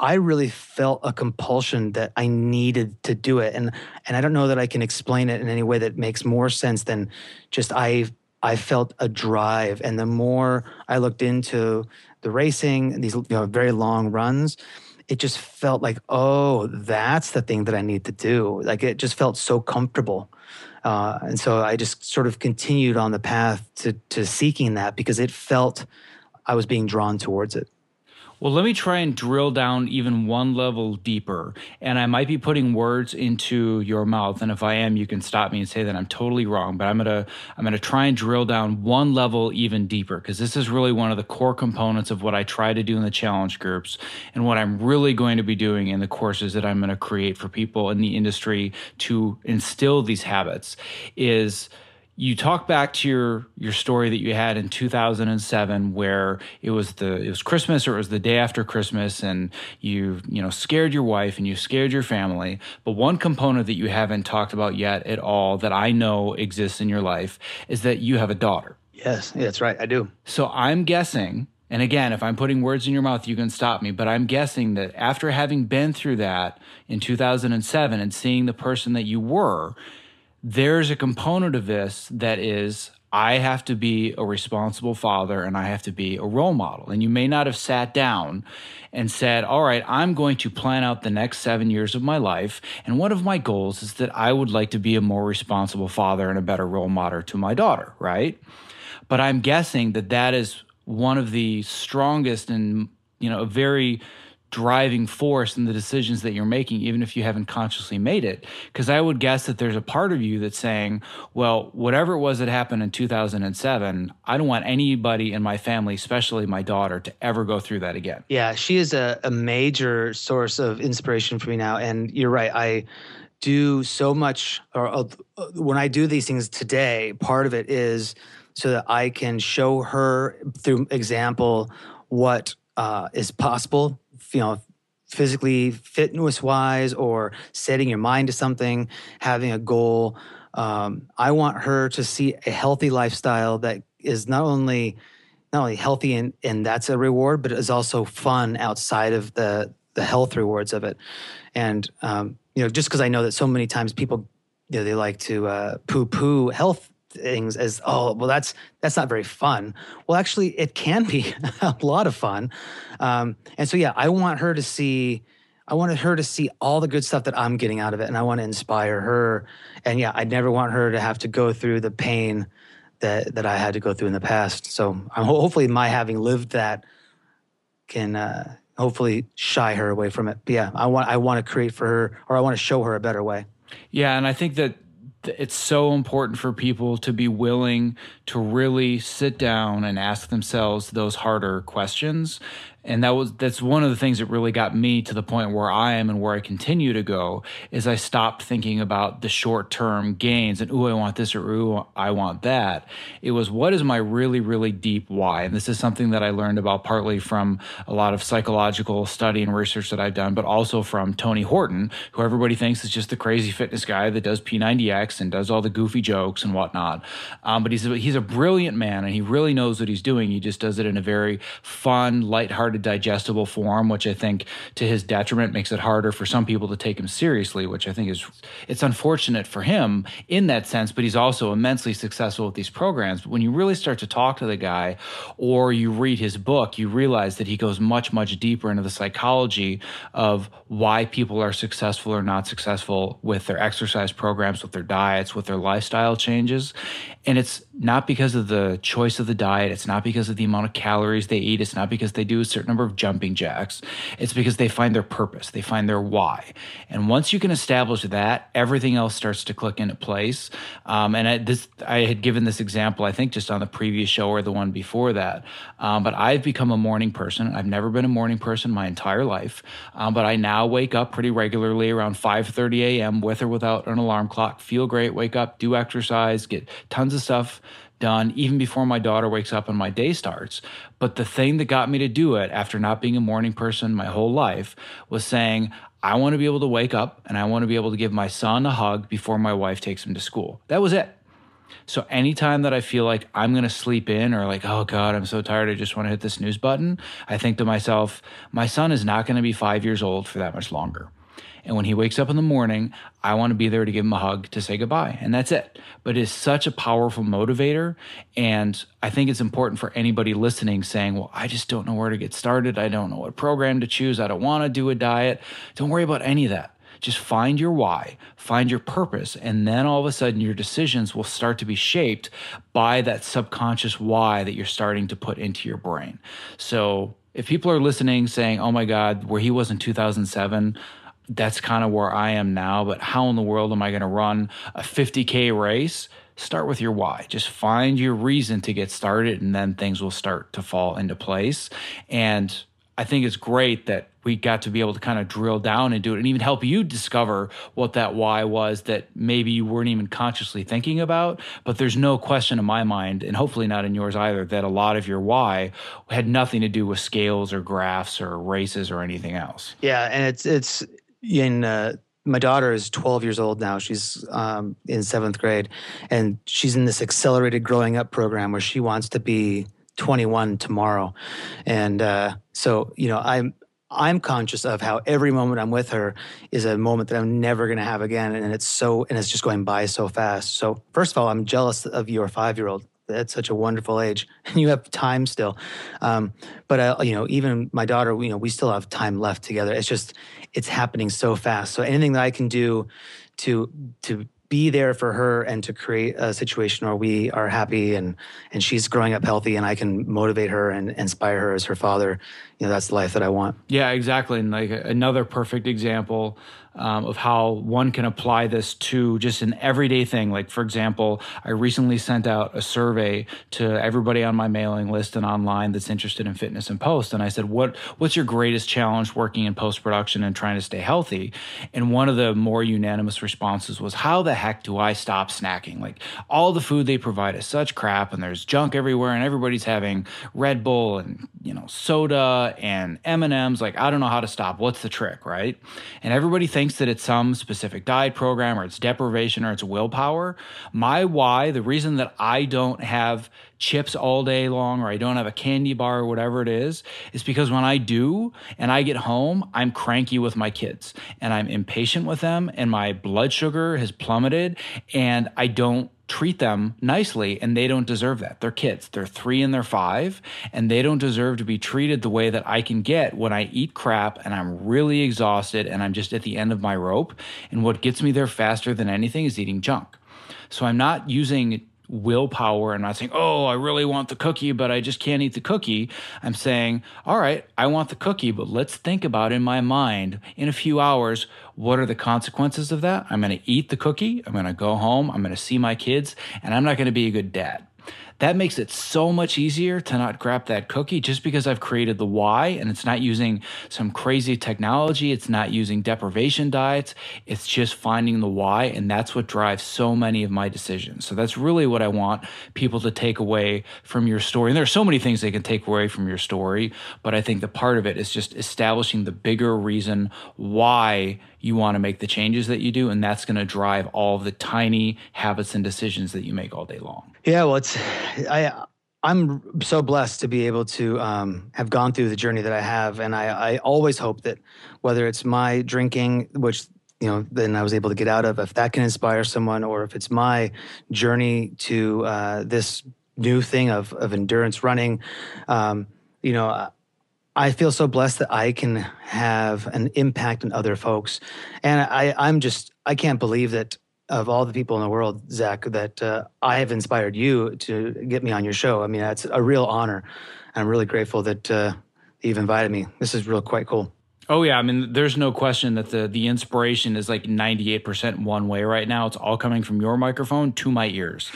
I really felt a compulsion that I needed to do it. And I don't know that I can explain it in any way that makes more sense than just I I felt a drive. And the more I looked into the racing, these very long runs, it just felt like, oh, that's the thing that I need to do. Like, it just felt so comfortable. And so I just sort of continued on the path to seeking that, because it felt I was being drawn towards it. Well, let me try and drill down even one level deeper. And I might be putting words into your mouth. And if I am, you can stop me and say that I'm totally wrong. But I'm gonna try and drill down one level even deeper, because this is really one of the core components of what I try to do in the challenge groups and what I'm really going to be doing in the courses that I'm going to create for people in the industry to instill these habits is... You talk back to your story that you had in 2007, where it was Christmas, or it was the day after Christmas, and you scared your wife and you scared your family. But one component that you haven't talked about yet at all that I know exists in your life is that you have a daughter. Yes, that's right, I do. So I'm guessing, and again, if I'm putting words in your mouth, you can stop me, but I'm guessing that after having been through that in 2007 and seeing the person that you were, there's a component of this that is, I have to be a responsible father and I have to be a role model. And you may not have sat down and said, all right, I'm going to plan out the next 7 years of my life. And one of my goals is that I would like to be a more responsible father and a better role model to my daughter, right? But I'm guessing that that is one of the strongest and, a very driving force in the decisions that you're making, even if you haven't consciously made it. Because I would guess that there's a part of you that's saying, well, whatever it was that happened in 2007, I don't want anybody in my family, especially my daughter, to ever go through that again. Yeah, she is a major source of inspiration for me now. And you're right, I do so much, or when I do these things today, part of it is so that I can show her through example what is possible, physically, fitness-wise, or setting your mind to something, having a goal. I want her to see a healthy lifestyle that is not only healthy and that's a reward, but is also fun outside of the health rewards of it. And just because I know that so many times people they like to poo-poo health things as, oh, well, that's not very fun. Well, actually, it can be a lot of fun. And so, yeah, I wanted her to see all the good stuff that I'm getting out of it, and I want to inspire her. And yeah, I'd never want her to have to go through the pain that I had to go through in the past. So hopefully my having lived that can hopefully shy her away from it. But yeah, I want to create for her, or I want to show her a better way. Yeah, and I think that it's so important for people to be willing to really sit down and ask themselves those harder questions. And that's one of the things that really got me to the point where I am and where I continue to go, is I stopped thinking about the short-term gains and, ooh, I want this, or ooh, I want that. It was, what is my really, really deep why? And this is something that I learned about partly from a lot of psychological study and research that I've done, but also from Tony Horton, who everybody thinks is just the crazy fitness guy that does P90X and does all the goofy jokes and whatnot. But he's a brilliant man, and he really knows what he's doing. He just does it in a very fun, lighthearted, digestible form, which I think, to his detriment, makes it harder for some people to take him seriously, which I think it's unfortunate for him in that sense, but he's also immensely successful with these programs. But when you really start to talk to the guy, or you read his book, you realize that he goes much, much deeper into the psychology of why people are successful or not successful with their exercise programs, with their diets, with their lifestyle changes. And it's not because of the choice of the diet. It's not because of the amount of calories they eat. It's not because they do a certain number of jumping jacks. It's because they find their purpose. They find their why. And once you can establish that, everything else starts to click into place. I had given this example, I think, just on the previous show or the one before that. But I've become a morning person. I've never been a morning person my entire life. But I now wake up pretty regularly around 5:30 a.m. with or without an alarm clock. Feel great. Wake up. Do exercise. Get tons of stuff done even before my daughter wakes up and my day starts. But the thing that got me to do it, after not being a morning person my whole life, was saying, I want to be able to wake up and I want to be able to give my son a hug before my wife takes him to school. That was it. So anytime that I feel like I'm going to sleep in, or like, oh God, I'm so tired, I just want to hit the snooze button, I think to myself, my son is not going to be 5 years old for that much longer. And when he wakes up in the morning, I want to be there to give him a hug, to say goodbye, and that's it. But it's such a powerful motivator. And I think it's important for anybody listening saying, well, I just don't know where to get started. I don't know what program to choose. I don't want to do a diet. Don't worry about any of that. Just find your why, find your purpose, and then all of a sudden your decisions will start to be shaped by that subconscious why that you're starting to put into your brain. So if people are listening saying, oh my God, where he was in 2007, that's kind of where I am now, but how in the world am I going to run a 50K race? Start with your why. Just find your reason to get started, and then things will start to fall into place. And I think it's great that we got to be able to kind of drill down and do it and even help you discover what that why was that maybe you weren't even consciously thinking about. But there's no question in my mind, and hopefully not in yours either, that a lot of your why had nothing to do with scales or graphs or races or anything else. Yeah. And it's in, my daughter is 12 years old now. She's in seventh grade, and she's in this accelerated growing up program where she wants to be 21 tomorrow. And so, you know, I'm conscious of how every moment I'm with her is a moment that I'm never going to have again. And it's just going by so fast. So first of all, I'm jealous of your 5-year-old. That's such a wonderful age, and you have time still. But even my daughter, we still have time left together. It's just, it's happening so fast. So anything that I can do to be there for her and to create a situation where we are happy and she's growing up healthy and I can motivate her and inspire her as her father, that's the life that I want. Yeah, exactly. And like another perfect example of how one can apply this to just an everyday thing. Like, for example, I recently sent out a survey to everybody on my mailing list and online that's interested in fitness and post. And I said, what's your greatest challenge working in post-production and trying to stay healthy? And one of the more unanimous responses was, how the heck do I stop snacking? Like, all the food they provide is such crap, and there's junk everywhere, and everybody's having Red Bull and soda and M&Ms. Like, I don't know how to stop. What's the trick, right? And everybody thinks that it's some specific diet program or it's deprivation or it's willpower. My why, the reason that I don't have chips all day long, or I don't have a candy bar or whatever it is because when I do and I get home, I'm cranky with my kids and I'm impatient with them and my blood sugar has plummeted and I don't treat them nicely, and they don't deserve that. They're kids. They're 3 and they're 5, and they don't deserve to be treated the way that I can get when I eat crap and I'm really exhausted and I'm just at the end of my rope. And what gets me there faster than anything is eating junk. So I'm not using willpower. I'm not saying, oh, I really want the cookie, but I just can't eat the cookie. I'm saying, all right, I want the cookie, but let's think about in my mind in a few hours, what are the consequences of that? I'm going to eat the cookie. I'm going to go home. I'm going to see my kids, and I'm not going to be a good dad. That makes it so much easier to not grab that cookie just because I've created the why, and it's not using some crazy technology. It's not using deprivation diets. It's just finding the why, and that's what drives so many of my decisions. So that's really what I want people to take away from your story. And there are so many things they can take away from your story, but I think the part of it is just establishing the bigger reason why you want to make the changes that you do, and that's going to drive all of the tiny habits and decisions that you make all day long. Yeah, well, I'm so blessed to be able to have gone through the journey that I have, and I always hope that whether it's my drinking, which then I was able to get out of, if that can inspire someone, or if it's my journey to this new thing of endurance running, I feel so blessed that I can have an impact on other folks. And I can't believe that of all the people in the world, Zach, that I have inspired you to get me on your show. I mean, that's a real honor. I'm really grateful that you've invited me. This is quite cool. Oh, yeah. I mean, there's no question that the inspiration is like 98% one way right now. It's all coming from your microphone to my ears.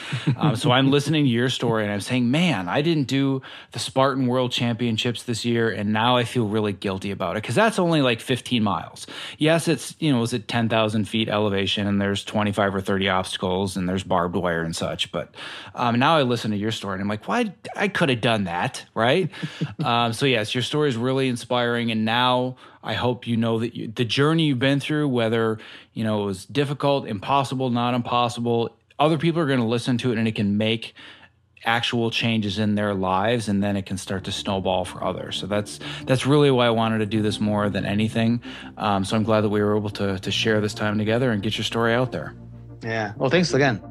So I'm listening to your story and I'm saying, man, I didn't do the Spartan World Championships this year. And now I feel really guilty about it because that's only like 15 miles. Yes, it's, is it 10,000 feet elevation and there's 25 or 30 obstacles and there's barbed wire and such. But now I listen to your story and I'm like, why? I could have done that, right? So yes, your story is really inspiring. And now I hope that the journey you've been through, whether it was difficult, impossible, not impossible, other people are going to listen to it and it can make actual changes in their lives, and then it can start to snowball for others. So that's really why I wanted to do this more than anything. So I'm glad that we were able to share this time together and get your story out there. Yeah. Well, thanks again.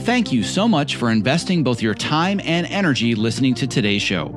Thank you so much for investing both your time and energy listening to today's show.